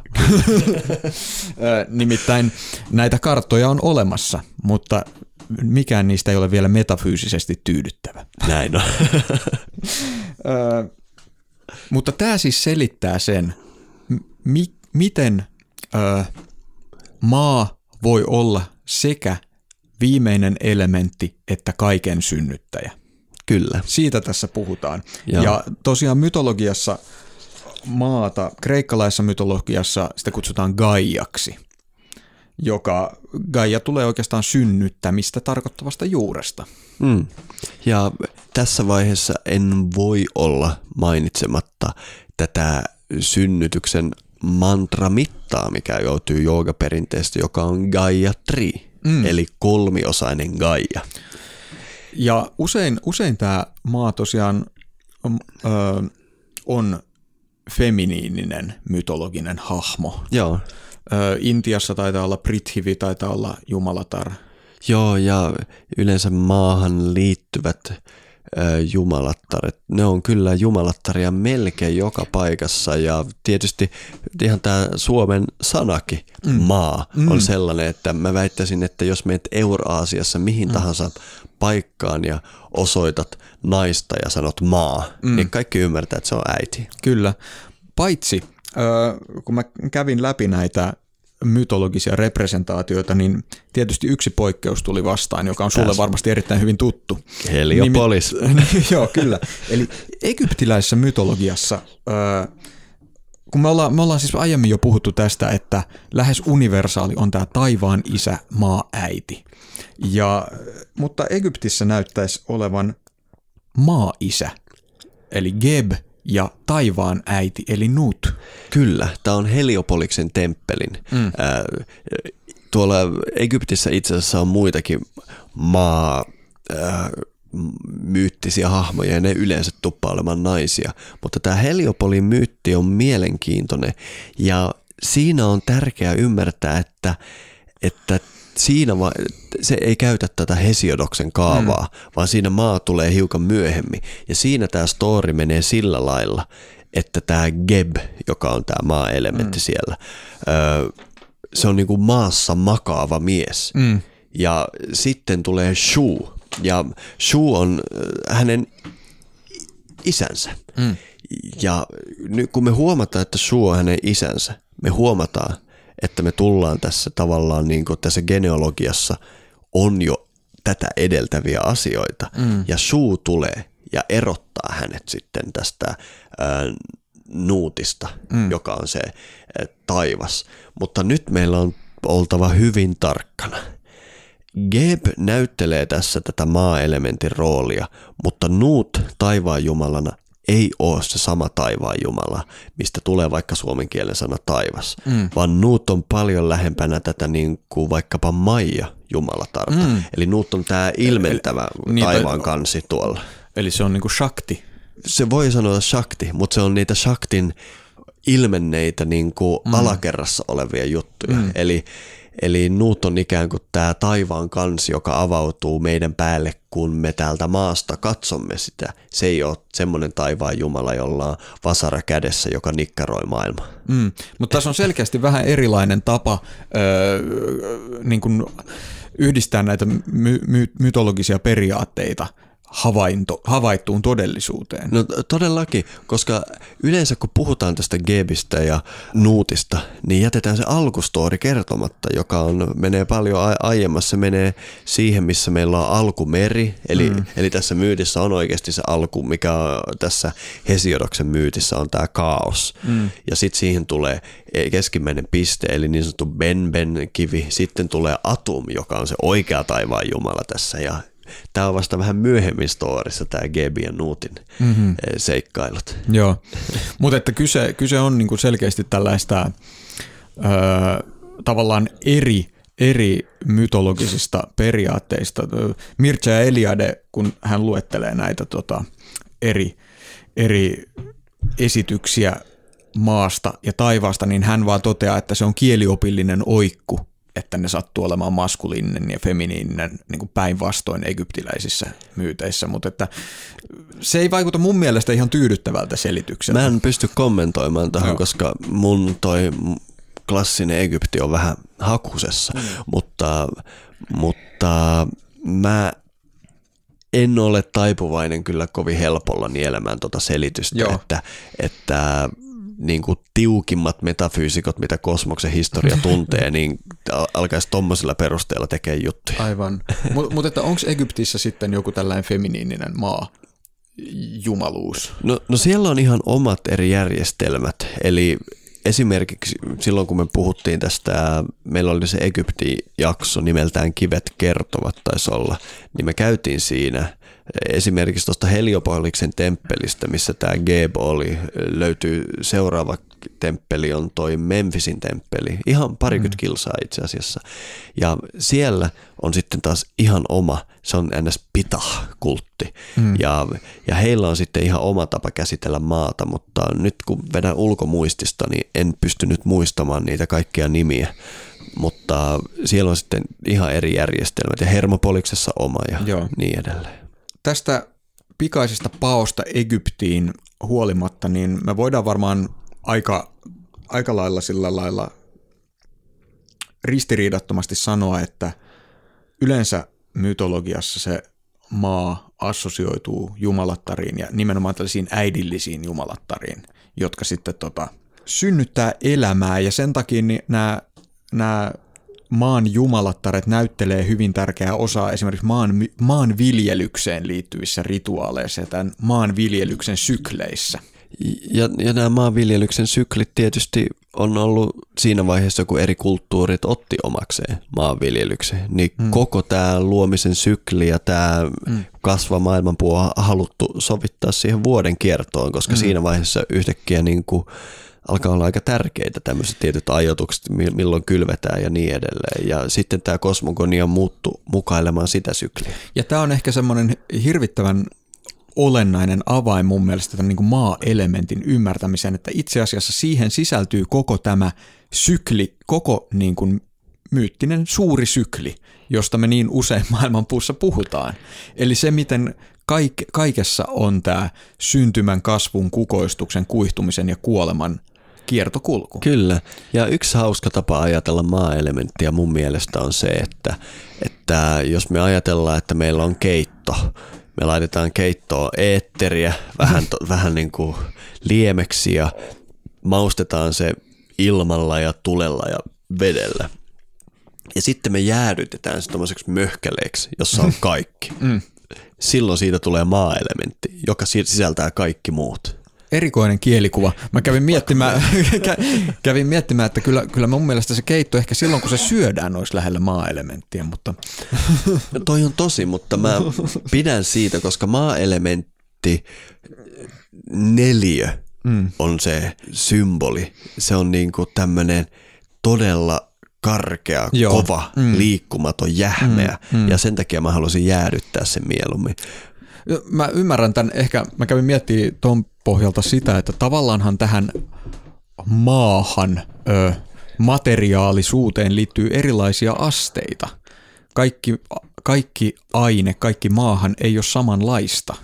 Nimittäin näitä karttoja on olemassa, mutta mikään niistä ei ole vielä metafyysisesti tyydyttävä. Näin on. Mutta tämä siis selittää sen, miten maa voi olla sekä viimeinen elementti että kaiken synnyttäjä. Kyllä. Siitä tässä puhutaan. Joo. Ja tosiaan mytologiassa maata, kreikkalaisessa mytologiassa sitä kutsutaan Gaiaksi, joka Gaia tulee oikeastaan synnyttämistä tarkoittavasta juuresta. Mm. Ja tässä vaiheessa en voi olla mainitsematta tätä synnytyksen mantramittaa, mikä joutuu joogaperinteestä, joka on Gayatri, eli kolmiosainen Gaia. Ja usein tämä maa tosiaan on feminiininen mytologinen hahmo. Joo. Intiassa taitaa olla Prithivi, taitaa olla jumalatar. Joo, ja yleensä maahan liittyvät jumalattaret. Ne on kyllä jumalattaria melkein joka paikassa ja tietysti ihan tämä Suomen sanakin maa on sellainen, että mä väittäisin, että jos menet Euraasiassa mihin tahansa paikkaan ja osoitat naista ja sanot maa, niin kaikki ymmärtää, että se on äiti. Kyllä, paitsi kun mä kävin läpi näitä mytologisia representaatioita, niin tietysti yksi poikkeus tuli vastaan, joka on sulle varmasti erittäin hyvin tuttu. Heliopolis. Joo, kyllä. Eli egyptiläisessä mytologiassa, kun me ollaan siis aiemmin jo puhuttu tästä, että lähes universaali on tämä taivaan isä, maa, äiti. Mutta Egyptissä näyttäisi olevan maa-isä, eli Geb, ja taivaan äiti, eli Nut. Kyllä, tämä on Heliopoliksen temppelin. Tuolla Egyptissä itse asiassa on muitakin myyttisiä hahmoja, ja ne yleensä tuppaa olemaan naisia. Mutta tämä Heliopolin myytti on mielenkiintoinen, ja siinä on tärkeää ymmärtää, että siinä se ei käytä tätä Hesiodoksen kaavaa, vaan siinä maa tulee hiukan myöhemmin. Ja siinä tämä story menee sillä lailla, että tämä Geb, joka on tämä maa-elementti siellä, se on niinku maassa makaava mies. Ja sitten tulee Shu. Ja Shu on hänen isänsä. Ja nyt kun me huomataan, että Shu on hänen isänsä, me huomataan, että me tullaan tässä tavallaan niin kuin tässä genealogiassa on jo tätä edeltäviä asioita. Mm. Ja Shu tulee ja erottaa hänet sitten tästä Nuutista, joka on se taivas. Mutta nyt meillä on oltava hyvin tarkkana. Geb näyttelee tässä tätä maa-elementin roolia, mutta Nut taivaanjumalana ei ole se sama taivaanjumala, mistä tulee vaikka suomen kielen sana taivas, vaan Nut on paljon lähempänä tätä niin kuin vaikkapa Maija-jumalatarta. Eli Nut on tämä ilmentävä taivaan kansi tuolla. Eli se on niin kuin Shakti. Se voi sanoa Shakti, mutta se on niitä Shaktin ilmenneitä niin kuin alakerrassa olevia juttuja. Eli Nut on ikään kuin tämä taivaan kansi, joka avautuu meidän päälle, kun me täältä maasta katsomme sitä. Se ei ole semmoinen taivaan jumala, jolla on vasara kädessä, joka nikkaroi maailmaa. Mutta tässä on selkeästi vähän erilainen tapa niin kuin yhdistää näitä mytologisia periaatteita havaittuun todellisuuteen. No todellakin, koska yleensä kun puhutaan tästä Gebistä ja Nuutista, niin jätetään se alkustoori kertomatta, joka on, menee paljon aiemmassa, se menee siihen, missä meillä on alkumeri, eli tässä myytissä on oikeasti se alku, mikä tässä Hesiodoksen myytissä on tämä kaos, ja sitten siihen tulee keskimmäinen piste, eli niin sanottu Ben-kivi, sitten tulee Atum, joka on se oikea taivaan jumala tässä, ja tämä on vasta vähän myöhemmin storissa tämä Gebin ja Nutin seikkailut. Joo, mutta että kyse on niinku selkeästi tällaista tavallaan eri mytologisista periaatteista. Mircea Eliade, kun hän luettelee näitä eri esityksiä maasta ja taivaasta, niin hän vaan toteaa, että se on kieliopillinen oikku, että ne sattuu olemaan maskuliininen ja feminiininen niin kuin päinvastoin egyptiläisissä myyteissä, mutta että se ei vaikuta mun mielestä ihan tyydyttävältä selitykseltä. Mä en pysty kommentoimaan tähän, koska mun toi klassinen Egypti on vähän hakusessa, mutta mä en ole taipuvainen kyllä kovin helpolla nielemään tuota selitystä, että niin kuin tiukimmat metafyysikot, mitä kosmoksen historia tuntee, niin alkaisi tuommoisilla perusteella tekee juttuja. Aivan. Mutta onko Egyptissä sitten joku tällainen feminiininen maa? Jumaluus? No siellä on ihan omat eri järjestelmät. Eli esimerkiksi silloin, kun me puhuttiin tästä, meillä oli se Egypti-jakso nimeltään Kivet kertovat taisi olla, niin me käytiin siinä esimerkiksi tuosta Heliopoliksen temppelistä, missä tämä Geb oli, löytyy seuraava temppeli, on toi Memphisin temppeli, ihan 20 kilsaa itse asiassa. Ja siellä on sitten taas ihan oma, se on ns. Pitah-kultti. Ja heillä on sitten ihan oma tapa käsitellä maata, mutta nyt kun vedän ulkomuistista, niin en pystynyt muistamaan niitä kaikkia nimiä. Mutta siellä on sitten ihan eri järjestelmät ja Hermopoliksessa oma ja niin edelleen. Tästä pikaisesta paosta Egyptiin huolimatta, niin me voidaan varmaan aika lailla sillä lailla ristiriidattomasti sanoa, että yleensä mytologiassa se maa assosioituu jumalattariin ja nimenomaan tällaisiin äidillisiin jumalattariin, jotka sitten synnyttää elämää, ja sen takia niin nämä maan jumalattaret näyttelee hyvin tärkeää osaa esimerkiksi maanviljelykseen liittyvissä rituaaleissa ja tämän maanviljelyksen sykleissä. Ja nämä maanviljelyksen syklit tietysti on ollut siinä vaiheessa, kun eri kulttuurit otti omakseen maanviljelyksen, niin koko tämä luomisen sykli ja tämä kasva maailmanpuu on haluttu sovittaa siihen vuoden kiertoon, koska siinä vaiheessa yhtäkkiä niin kuin alkaa olla aika tärkeitä tämmöiset tietyt ajoitukset, milloin kylvetään ja niin edelleen. Ja sitten tämä kosmogonia muuttuu mukailemaan sitä sykliä. Ja tämä on ehkä semmoinen hirvittävän olennainen avain mun mielestä tämän niin kuin maa-elementin ymmärtämiseen, että itse asiassa siihen sisältyy koko tämä sykli, koko niin kuin myyttinen suuri sykli, josta me niin usein maailmanpuussa puhutaan. Eli se, miten kaikessa on tämä syntymän, kasvun, kukoistuksen, kuihtumisen ja kuoleman kiertokulku. Kyllä. Ja yksi hauska tapa ajatella maa-elementtiä mun mielestä on se, että jos me ajatellaan, että meillä on keitto, me laitetaan keittoon eetteriä vähän niin kuin liemeksi ja maustetaan se ilmalla ja tulella ja vedellä. Ja sitten me jäädytetään se tommoseksi möhkäleeksi, jossa on kaikki. Silloin siitä tulee maa-elementti, joka sisältää kaikki muut. Erikoinen kielikuva. Mä kävin miettimään, että kyllä mun mielestä se keitto ehkä silloin, kun se syödään, olisi lähellä maa-elementtiä. Mutta... No toi on tosi, mutta mä pidän siitä, koska maa-elementti neliö on se symboli. Se on niinku tämmönen todella... karkea, kova, liikkumaton, jähmeä. Ja sen takia mä halusin jäädyttää sen mieluummin. Mä ymmärrän tämän. Ehkä mä kävin miettimään ton pohjalta sitä, että tavallaanhan tähän maahan materiaalisuuteen liittyy erilaisia asteita. Kaikki aine, kaikki maahan ei ole samanlaista,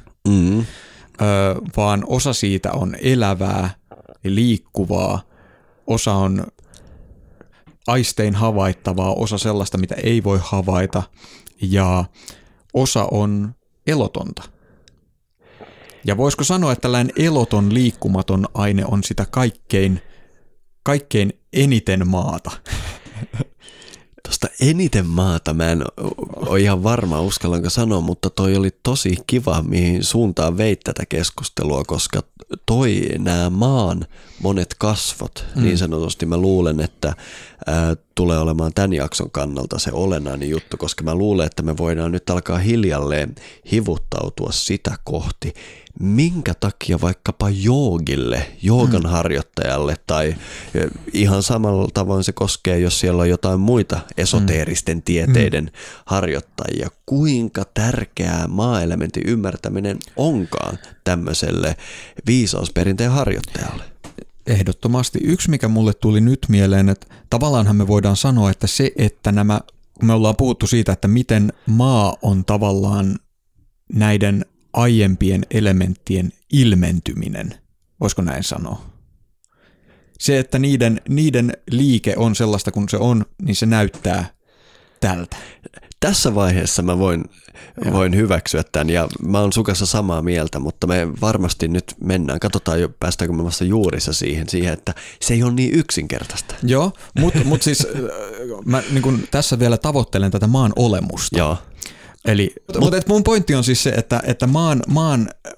vaan osa siitä on elävää, liikkuvaa, osa on aistein havaittavaa, osa sellaista, mitä ei voi havaita, ja osa on elotonta. Ja voisiko sanoa, että tällainen eloton, liikkumaton aine on sitä kaikkein eniten maata? Tuosta eniten maata mä en ole ihan varma, uskallanko sanoa, mutta toi oli tosi kiva, mihin suuntaan veit tätä keskustelua, koska toi nämä maan monet kasvot, niin sanotusti mä luulen, että tulee olemaan tämän jakson kannalta se olennainen juttu, koska mä luulen, että me voidaan nyt alkaa hiljalleen hivuttautua sitä kohti, minkä takia vaikkapa joogille, joogan harjoittajalle tai ihan samalla tavoin se koskee, jos siellä on jotain muita esoteeristen tieteiden harjoittajia, kuinka tärkeää maa-elementin ymmärtäminen onkaan tämmöiselle viisausperinteen harjoittajalle? Ehdottomasti. Yksi, mikä mulle tuli nyt mieleen, että tavallaanhan me voidaan sanoa, että se, että nämä, me ollaan puhuttu siitä, että miten maa on tavallaan näiden aiempien elementtien ilmentyminen, voisiko näin sanoa? Se, että niiden liike on sellaista kuin se on, niin se näyttää tältä. Tässä vaiheessa mä voin hyväksyä tämän ja mä oon sukassa samaa mieltä, mutta me varmasti nyt mennään. Katsotaan, päästäänkö me vasta juurissa siihen, että se ei ole niin yksinkertaista. Joo, mutta siis mä niin kun tässä vielä tavoittelen tätä maan olemusta. Joo. Eli, mutta mun pointti on siis se, että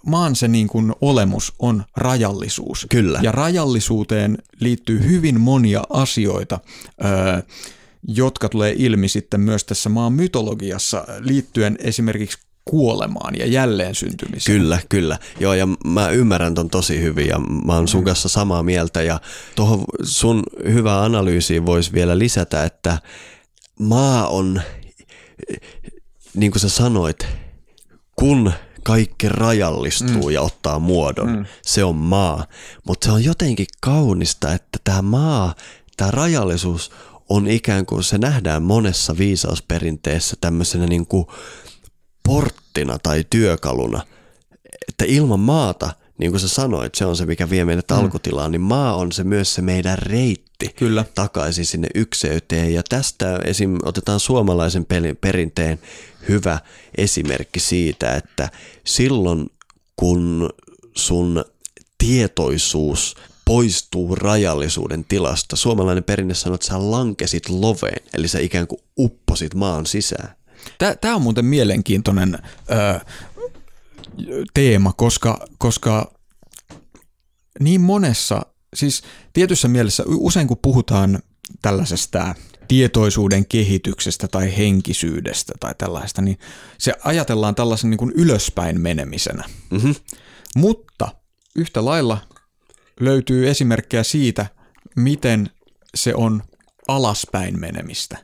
maan se niin kuin olemus on rajallisuus. Kyllä. Ja rajallisuuteen liittyy hyvin monia asioita, jotka tulee ilmi sitten myös tässä maan mytologiassa liittyen esimerkiksi kuolemaan ja jälleen syntymiseen. Kyllä. Joo, ja mä ymmärrän ton tosi hyvin ja mä oon sun kanssa samaa mieltä. Ja tuohon sun hyvään analyysiin voisi vielä lisätä, että maa on... Niin kuin sä sanoit, kun kaikki rajallistuu ja ottaa muodon, se on maa. Mutta se on jotenkin kaunista, että tämä maa, tämä rajallisuus on ikään kuin, se nähdään monessa viisausperinteessä tämmöisenä niin kuin porttina tai työkaluna. Että ilman maata, niin kuin sä sanoit, se on se, mikä vie meidät alkutilaan, niin maa on se myös se meidän reitti. Kyllä. Takaisin sinne ykseyteen, ja tästä esim. Otetaan suomalaisen perinteen hyvä esimerkki siitä, että silloin kun sun tietoisuus poistuu rajallisuuden tilasta, suomalainen perinne sanoo, että sä lankesit loveen, eli sä ikään kuin upposit maan sisään. Tämä on muuten mielenkiintoinen teema, koska niin monessa... Siis tietyssä mielessä usein kun puhutaan tällaisesta tietoisuuden kehityksestä tai henkisyydestä tai tällaista, niin se ajatellaan tällaisen niin kuin ylöspäin menemisenä. Mutta yhtä lailla löytyy esimerkkejä siitä, miten se on alaspäin menemistä.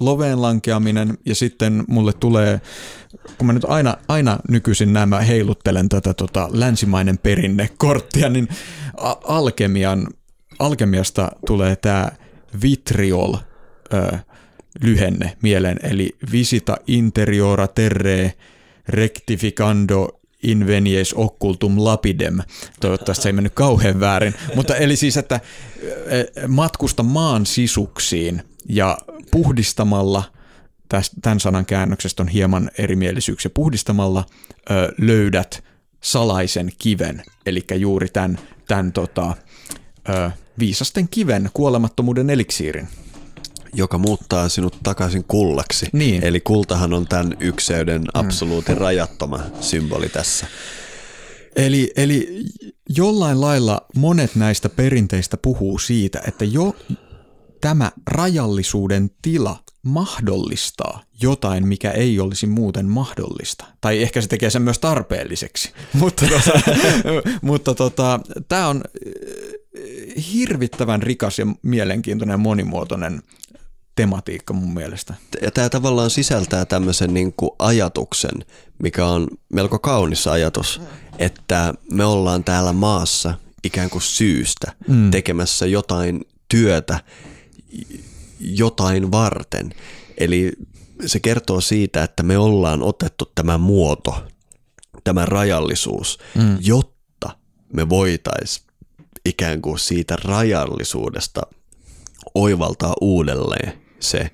Loveen lankeaminen, ja sitten mulle tulee, kun mä nyt aina nykyisin näin mä heiluttelen tätä länsimainen perinnekorttia, niin alkemiasta tulee tämä vitriol lyhenne mieleen, eli visita interiora terre rectificando invenies occultum lapidem. Toivottavasti se ei mennyt kauhean väärin, mutta eli siis, että matkusta maan sisuksiin. Ja puhdistamalla, tämän sanan käännöksestä on hieman erimielisyyksiä, puhdistamalla löydät salaisen kiven, eli juuri tämän viisasten kiven, kuolemattomuuden eliksiirin. joka muuttaa sinut takaisin kullaksi. Niin. Eli kultahan on tämän ykseyden absoluutin rajattoma symboli tässä. Eli jollain lailla monet näistä perinteistä puhuu siitä, että jo tämä rajallisuuden tila mahdollistaa jotain, mikä ei olisi muuten mahdollista. Tai ehkä se tekee sen myös tarpeelliseksi. Mutta tämä on hirvittävän rikas ja mielenkiintoinen ja monimuotoinen tematiikka mun mielestä. Tämä tavallaan sisältää tämmöisen niin kuin ajatuksen, mikä on melko kaunis ajatus, että me ollaan täällä maassa ikään kuin syystä tekemässä jotain työtä jotain varten. Eli se kertoo siitä, että me ollaan otettu tämä muoto, tämä rajallisuus, jotta me voitaisiin ikään kuin siitä rajallisuudesta oivaltaa uudelleen se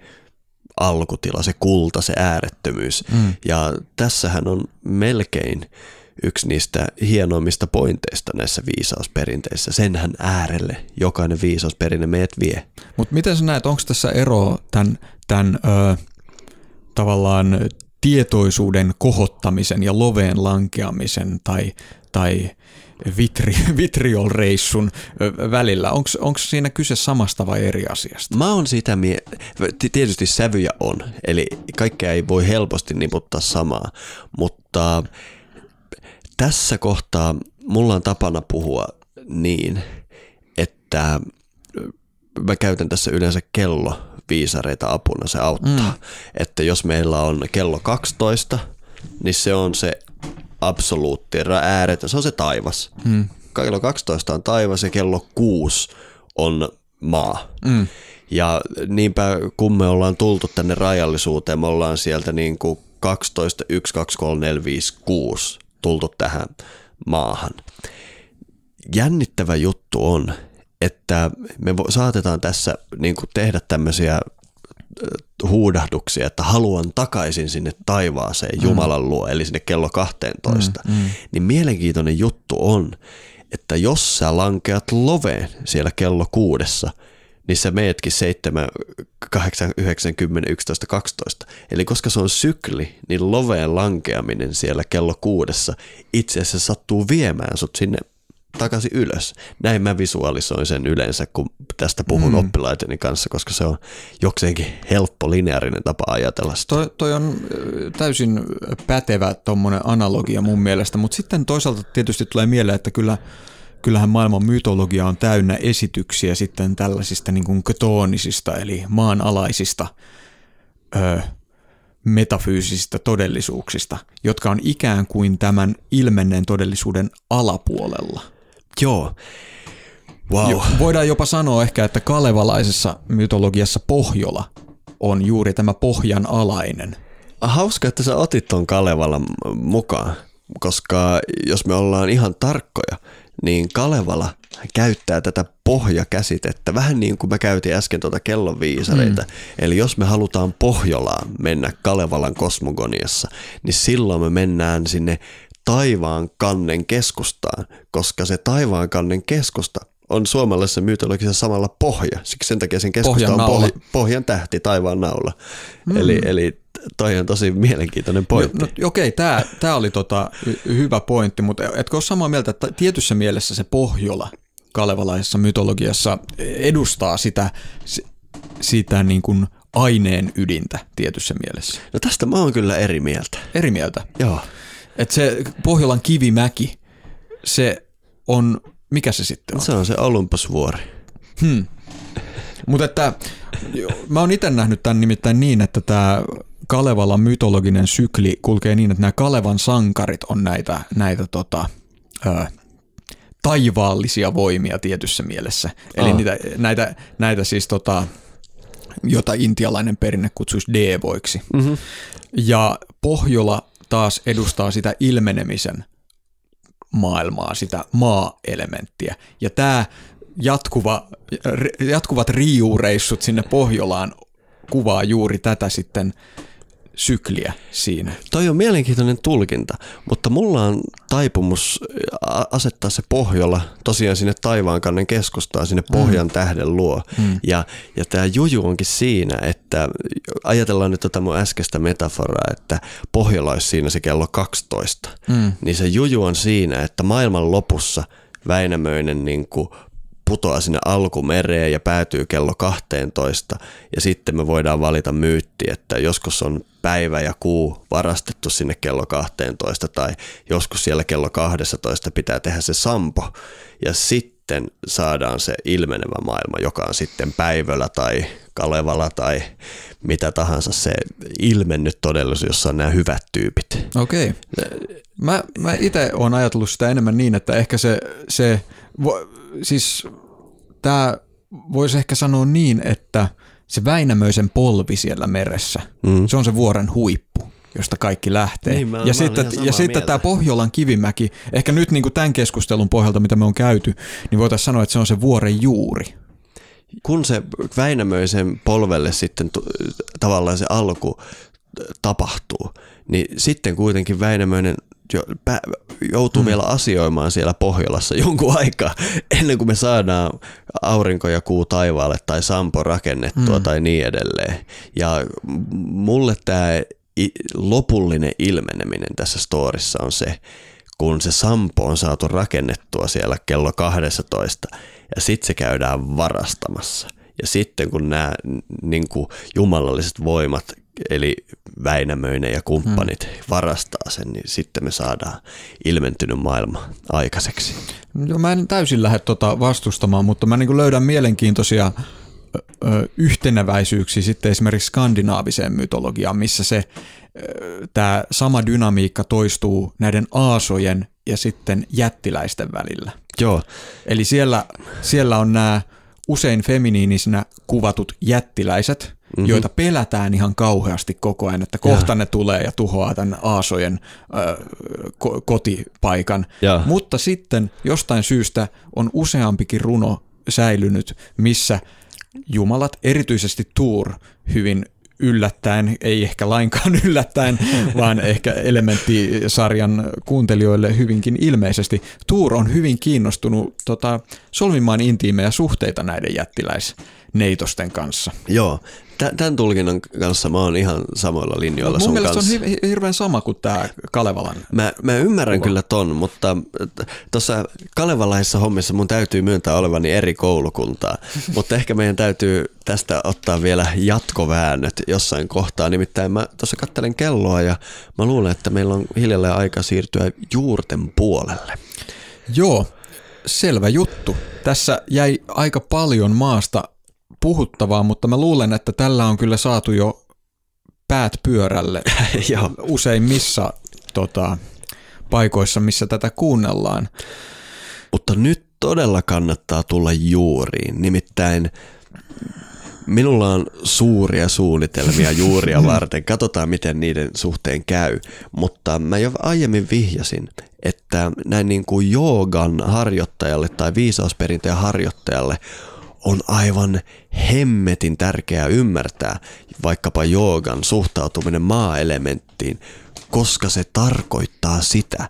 alkutila, se kulta, se äärettömyys. Ja tässähän on melkein yksi niistä hienoimmista pointeista näissä viisausperinteissä. Senhän äärelle jokainen viisausperinne meidät vie. Mutta miten sä näet, onko tässä eroa tämän tavallaan tietoisuuden kohottamisen ja loveen lankeamisen tai vitriolreissun välillä? Onko siinä kyse samasta vai eri asiasta? Mä oon sitä tietysti sävyjä on, eli kaikkea ei voi helposti niputtaa samaa, mutta tässä kohtaa mulla on tapana puhua niin, että mä käytän tässä yleensä kelloviisareita apuna, se auttaa. Että jos meillä on kello 12, niin se on se absoluutti ääretön, se on se taivas. Kello 12 on taivas ja kello 6 on maa. Ja niinpä kun me ollaan tultu tänne rajallisuuteen, me ollaan sieltä niin kuin 12, 1, 2, 3, 4, 5, 6 tultu tähän maahan. Jännittävä juttu on, että me saatetaan tässä niin kuin tehdä tämmöisiä huudahduksia, että haluan takaisin sinne taivaaseen Jumalan luo, eli sinne kello 12. Niin mielenkiintoinen juttu on, että jos sä lankeat loveen siellä kello 6, niin sä meetkin 7, 8, 9, 10, 11, 12. Eli koska se on sykli, niin loveen lankeaminen siellä kello 6 itse asiassa sattuu viemään sut sinne takaisin ylös. Näin mä visualisoin sen yleensä, kun tästä puhun oppilaiteni kanssa, koska se on jokseenkin helppo, lineaarinen tapa ajatella sitä. Toi on täysin pätevä tommonen analogia mun mielestä, mutta sitten toisaalta tietysti tulee mieleen, että kyllähän maailman mytologia on täynnä esityksiä sitten tällaisista niin kuin ktoonisista, eli maanalaisista metafyysisistä todellisuuksista, jotka on ikään kuin tämän ilmenneen todellisuuden alapuolella. Joo. Wow. Voidaan jopa sanoa ehkä, että kalevalaisessa mytologiassa Pohjola on juuri tämä pohjan alainen. Hauska, että sä otit ton Kalevalan mukaan, koska jos me ollaan ihan tarkkoja, niin Kalevala käyttää tätä pohjakäsitettä, vähän niin kuin mä käytin äsken tuota kellonviisareita. Eli jos me halutaan Pohjolaan mennä Kalevalan kosmogoniassa, niin silloin me mennään sinne taivaan kannen keskustaan, koska se taivaan kannen keskusta on suomalaisessa mytologisessa samalla pohja. Siksi sen takia sen keskusta on pohjan tähti, taivaan naula. Eli toi on tosi mielenkiintoinen pointti. Okei, tämä oli hyvä pointti, mutta etkö ole samaa mieltä, että tietyssä mielessä se Pohjola kalevalaisessa mytologiassa edustaa sitä niin kuin aineen ydintä tietyssä mielessä? No tästä mä oon kyllä eri mieltä. Eri mieltä? Joo. Että se Pohjolan kivimäki, se on, mikä se sitten on? Se on se Olympusvuori. Mutta että mä oon itse nähnyt tämän nimittäin niin, että tämä Kalevalan mytologinen sykli kulkee niin, että nämä Kalevan sankarit on näitä taivaallisia voimia tietyssä mielessä. Eli näitä siis jota intialainen perinne kutsuisi devoiksi. Ja Pohjola taas edustaa sitä ilmenemisen maailmaa, sitä maa-elementtiä. Ja tämä jatkuvat riiureissut sinne Pohjolaan kuvaa juuri tätä sitten sykliä siinä. Toi on mielenkiintoinen tulkinta, mutta mulla on taipumus asettaa se Pohjola tosiaan sinne taivaankannen keskustaan, sinne pohjan tähden luo. Ja tämä juju onkin siinä, että ajatellaan nyt tätä mun äskeistä metaforaa, että Pohjola olisi siinä se kello 12. Niin se juju on siinä, että maailman lopussa Väinämöinen niin kuin putoaa sinne alkumereen ja päätyy kello 12 ja sitten me voidaan valita myytti, että joskus on päivä ja kuu varastettu sinne kello 12 tai joskus siellä kello 12 pitää tehdä se sampo ja sitten saadaan se ilmenevä maailma, joka on sitten päivöllä tai Kalevala tai mitä tahansa se ilmennyt todellisuus, jossa on nämä hyvät tyypit. Okei. Mä itse olen ajatellut sitä enemmän niin, että ehkä se siis tämä voisi ehkä sanoa niin, että se Väinämöisen polvi siellä meressä, se on se vuoren huippu, josta kaikki lähtee. Niin, ja sitten tämä Pohjolan kivimäki, ehkä nyt niin kuin tämän keskustelun pohjalta, mitä me on käyty, niin voitaisiin sanoa, että se on se vuoren juuri. Kun se Väinämöisen polvelle sitten tavallaan se alku tapahtuu, niin sitten kuitenkin Väinämöinen joutuu vielä asioimaan siellä Pohjolassa jonkun aikaa ennen kuin me saadaan aurinko ja kuu taivaalle tai sampo rakennettua tai niin edelleen. Ja mulle tämä lopullinen ilmeneminen tässä storissa on se, kun se sampo on saatu rakennettua siellä kello 12 ja sitten se käydään varastamassa. Ja sitten kun nämä niin kuin jumalalliset voimat eli Väinämöinen ja kumppanit varastaa sen, niin sitten me saadaan ilmentynyt maailma aikaiseksi. Joo, mä en täysin lähde vastustamaan, mutta mä niin löydän mielenkiintoisia yhteneväisyyksiä sitten esimerkiksi skandinaaviseen mytologiaan, missä se tämä sama dynamiikka toistuu näiden aasojen ja sitten jättiläisten välillä. Joo. Eli siellä on nämä usein feminiinisinä kuvatut jättiläiset, joita pelätään ihan kauheasti koko ajan, että kohta ne tulee ja tuhoaa tämän aasojen kotipaikan. Ja. Mutta sitten jostain syystä on useampikin runo säilynyt, missä jumalat, erityisesti Tuur, hyvin yllättäen, ei ehkä lainkaan yllättäen, vaan ehkä elementtisarjan kuuntelijoille hyvinkin ilmeisesti. Tuur on hyvin kiinnostunut solmimaan intiimejä suhteita näiden jättiläisneitosten kanssa. Joo, tämän tulkinnan kanssa mä oon ihan samoilla linjoilla sun kanssa. Mun mielestä se on hirveän sama kuin tämä Kalevalan. Mä ymmärrän kyllä ton, mutta tuossa kalevalaisissa hommissa mun täytyy myöntää olevani eri koulukuntaa, mutta ehkä meidän täytyy tästä ottaa vielä jatkoväännöt jossain kohtaa. Nimittäin mä tuossa katselen kelloa ja mä luulen, että meillä on hiljalleen aika siirtyä juurten puolelle. Joo, selvä juttu. Tässä jäi aika paljon maasta puhuttavaa, mutta mä luulen, että tällä on kyllä saatu jo päät pyörälle useimmissa paikoissa, missä tätä kuunnellaan. Mutta nyt todella kannattaa tulla juuriin, nimittäin minulla on suuria suunnitelmia juuria varten. Katsotaan, miten niiden suhteen käy. Mutta mä jo aiemmin vihjasin, että näin niin kuin joogan harjoittajalle tai viisausperinteen harjoittajalle on aivan hemmetin tärkeää ymmärtää vaikkapa joogan suhtautuminen maa-elementtiin, koska se tarkoittaa sitä,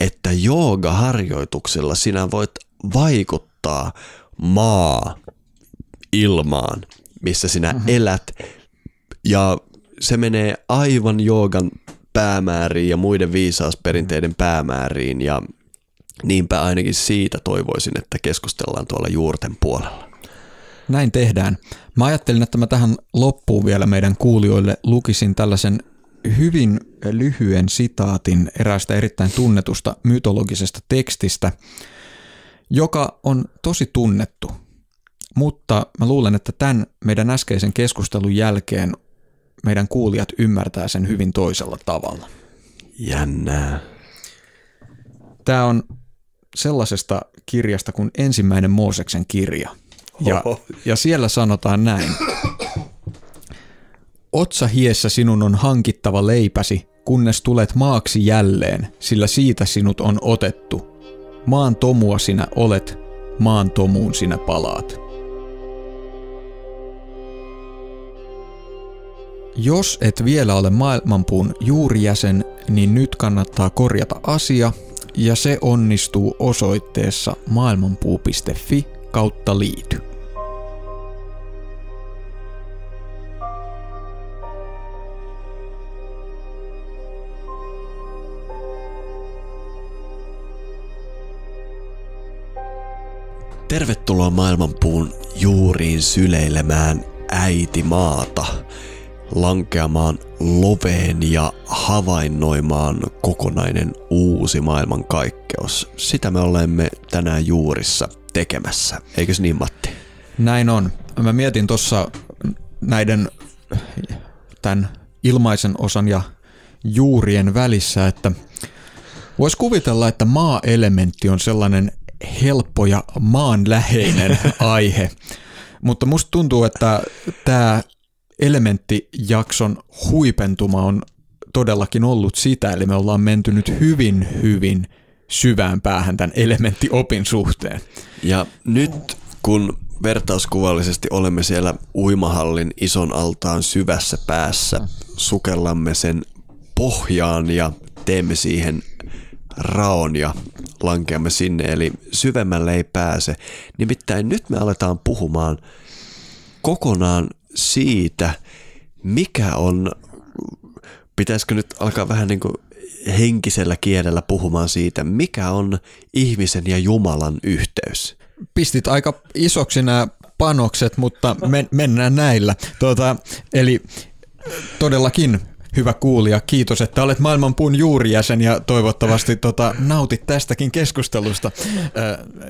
että joogaharjoituksilla sinä voit vaikuttaa maa-ilmaan, missä sinä elät, ja se menee aivan joogan päämääriin ja muiden viisausperinteiden päämääriin, ja niinpä ainakin siitä toivoisin, että keskustellaan tuolla juurten puolella. Näin tehdään. Mä ajattelin, että mä tähän loppuun vielä meidän kuulijoille lukisin tällaisen hyvin lyhyen sitaatin eräästä erittäin tunnetusta mytologisesta tekstistä, joka on tosi tunnettu. Mutta mä luulen, että tämän meidän äskeisen keskustelun jälkeen meidän kuulijat ymmärtää sen hyvin toisella tavalla. Jännää. Tämä on sellaisesta kirjasta kuin ensimmäinen Mooseksen kirja. Ja siellä sanotaan näin. Otsahiessä sinun on hankittava leipäsi, kunnes tulet maaksi jälleen, sillä siitä sinut on otettu. Maan tomua sinä olet, maan tomuun sinä palaat. Jos et vielä ole Maailmanpuun juurijäsen, niin nyt kannattaa korjata asia, ja se onnistuu osoitteessa maailmanpuu.fi/liity. Tervetuloa Maailmanpuun juuriin syleilemään äiti maata, lankeamaan loveen ja havainnoimaan kokonainen uusi maailmankaikkeus. Sitä me olemme tänään juurissa tekemässä. Eikös niin, Matti? Näin on. Mä mietin tuossa tämän ilmaisen osan ja juurien välissä, että vois kuvitella, että maa-elementti on sellainen helppo ja maanläheinen aihe. Mutta musta tuntuu, että tämä elementtijakson huipentuma on todellakin ollut sitä, eli me ollaan menty nyt hyvin, hyvin syvään päähän tämän elementtiopin suhteen. Ja nyt kun vertauskuvallisesti olemme siellä uimahallin ison altaan syvässä päässä, sukellamme sen pohjaan ja teemme siihen raon ja lankeamme sinne, eli syvemmälle ei pääse. Nimittäin nyt me aletaan puhumaan kokonaan siitä, mikä on, pitäisikö nyt alkaa vähän niin kuin henkisellä kielellä puhumaan siitä, mikä on ihmisen ja Jumalan yhteys. Pistit aika isoksi nämä panokset, mutta mennään näillä. Eli todellakin, hyvä kuulija, kiitos, että olet Maailmanpuun juurijäsen ja toivottavasti nautit tästäkin keskustelusta.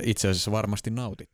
Itse asiassa varmasti nautit.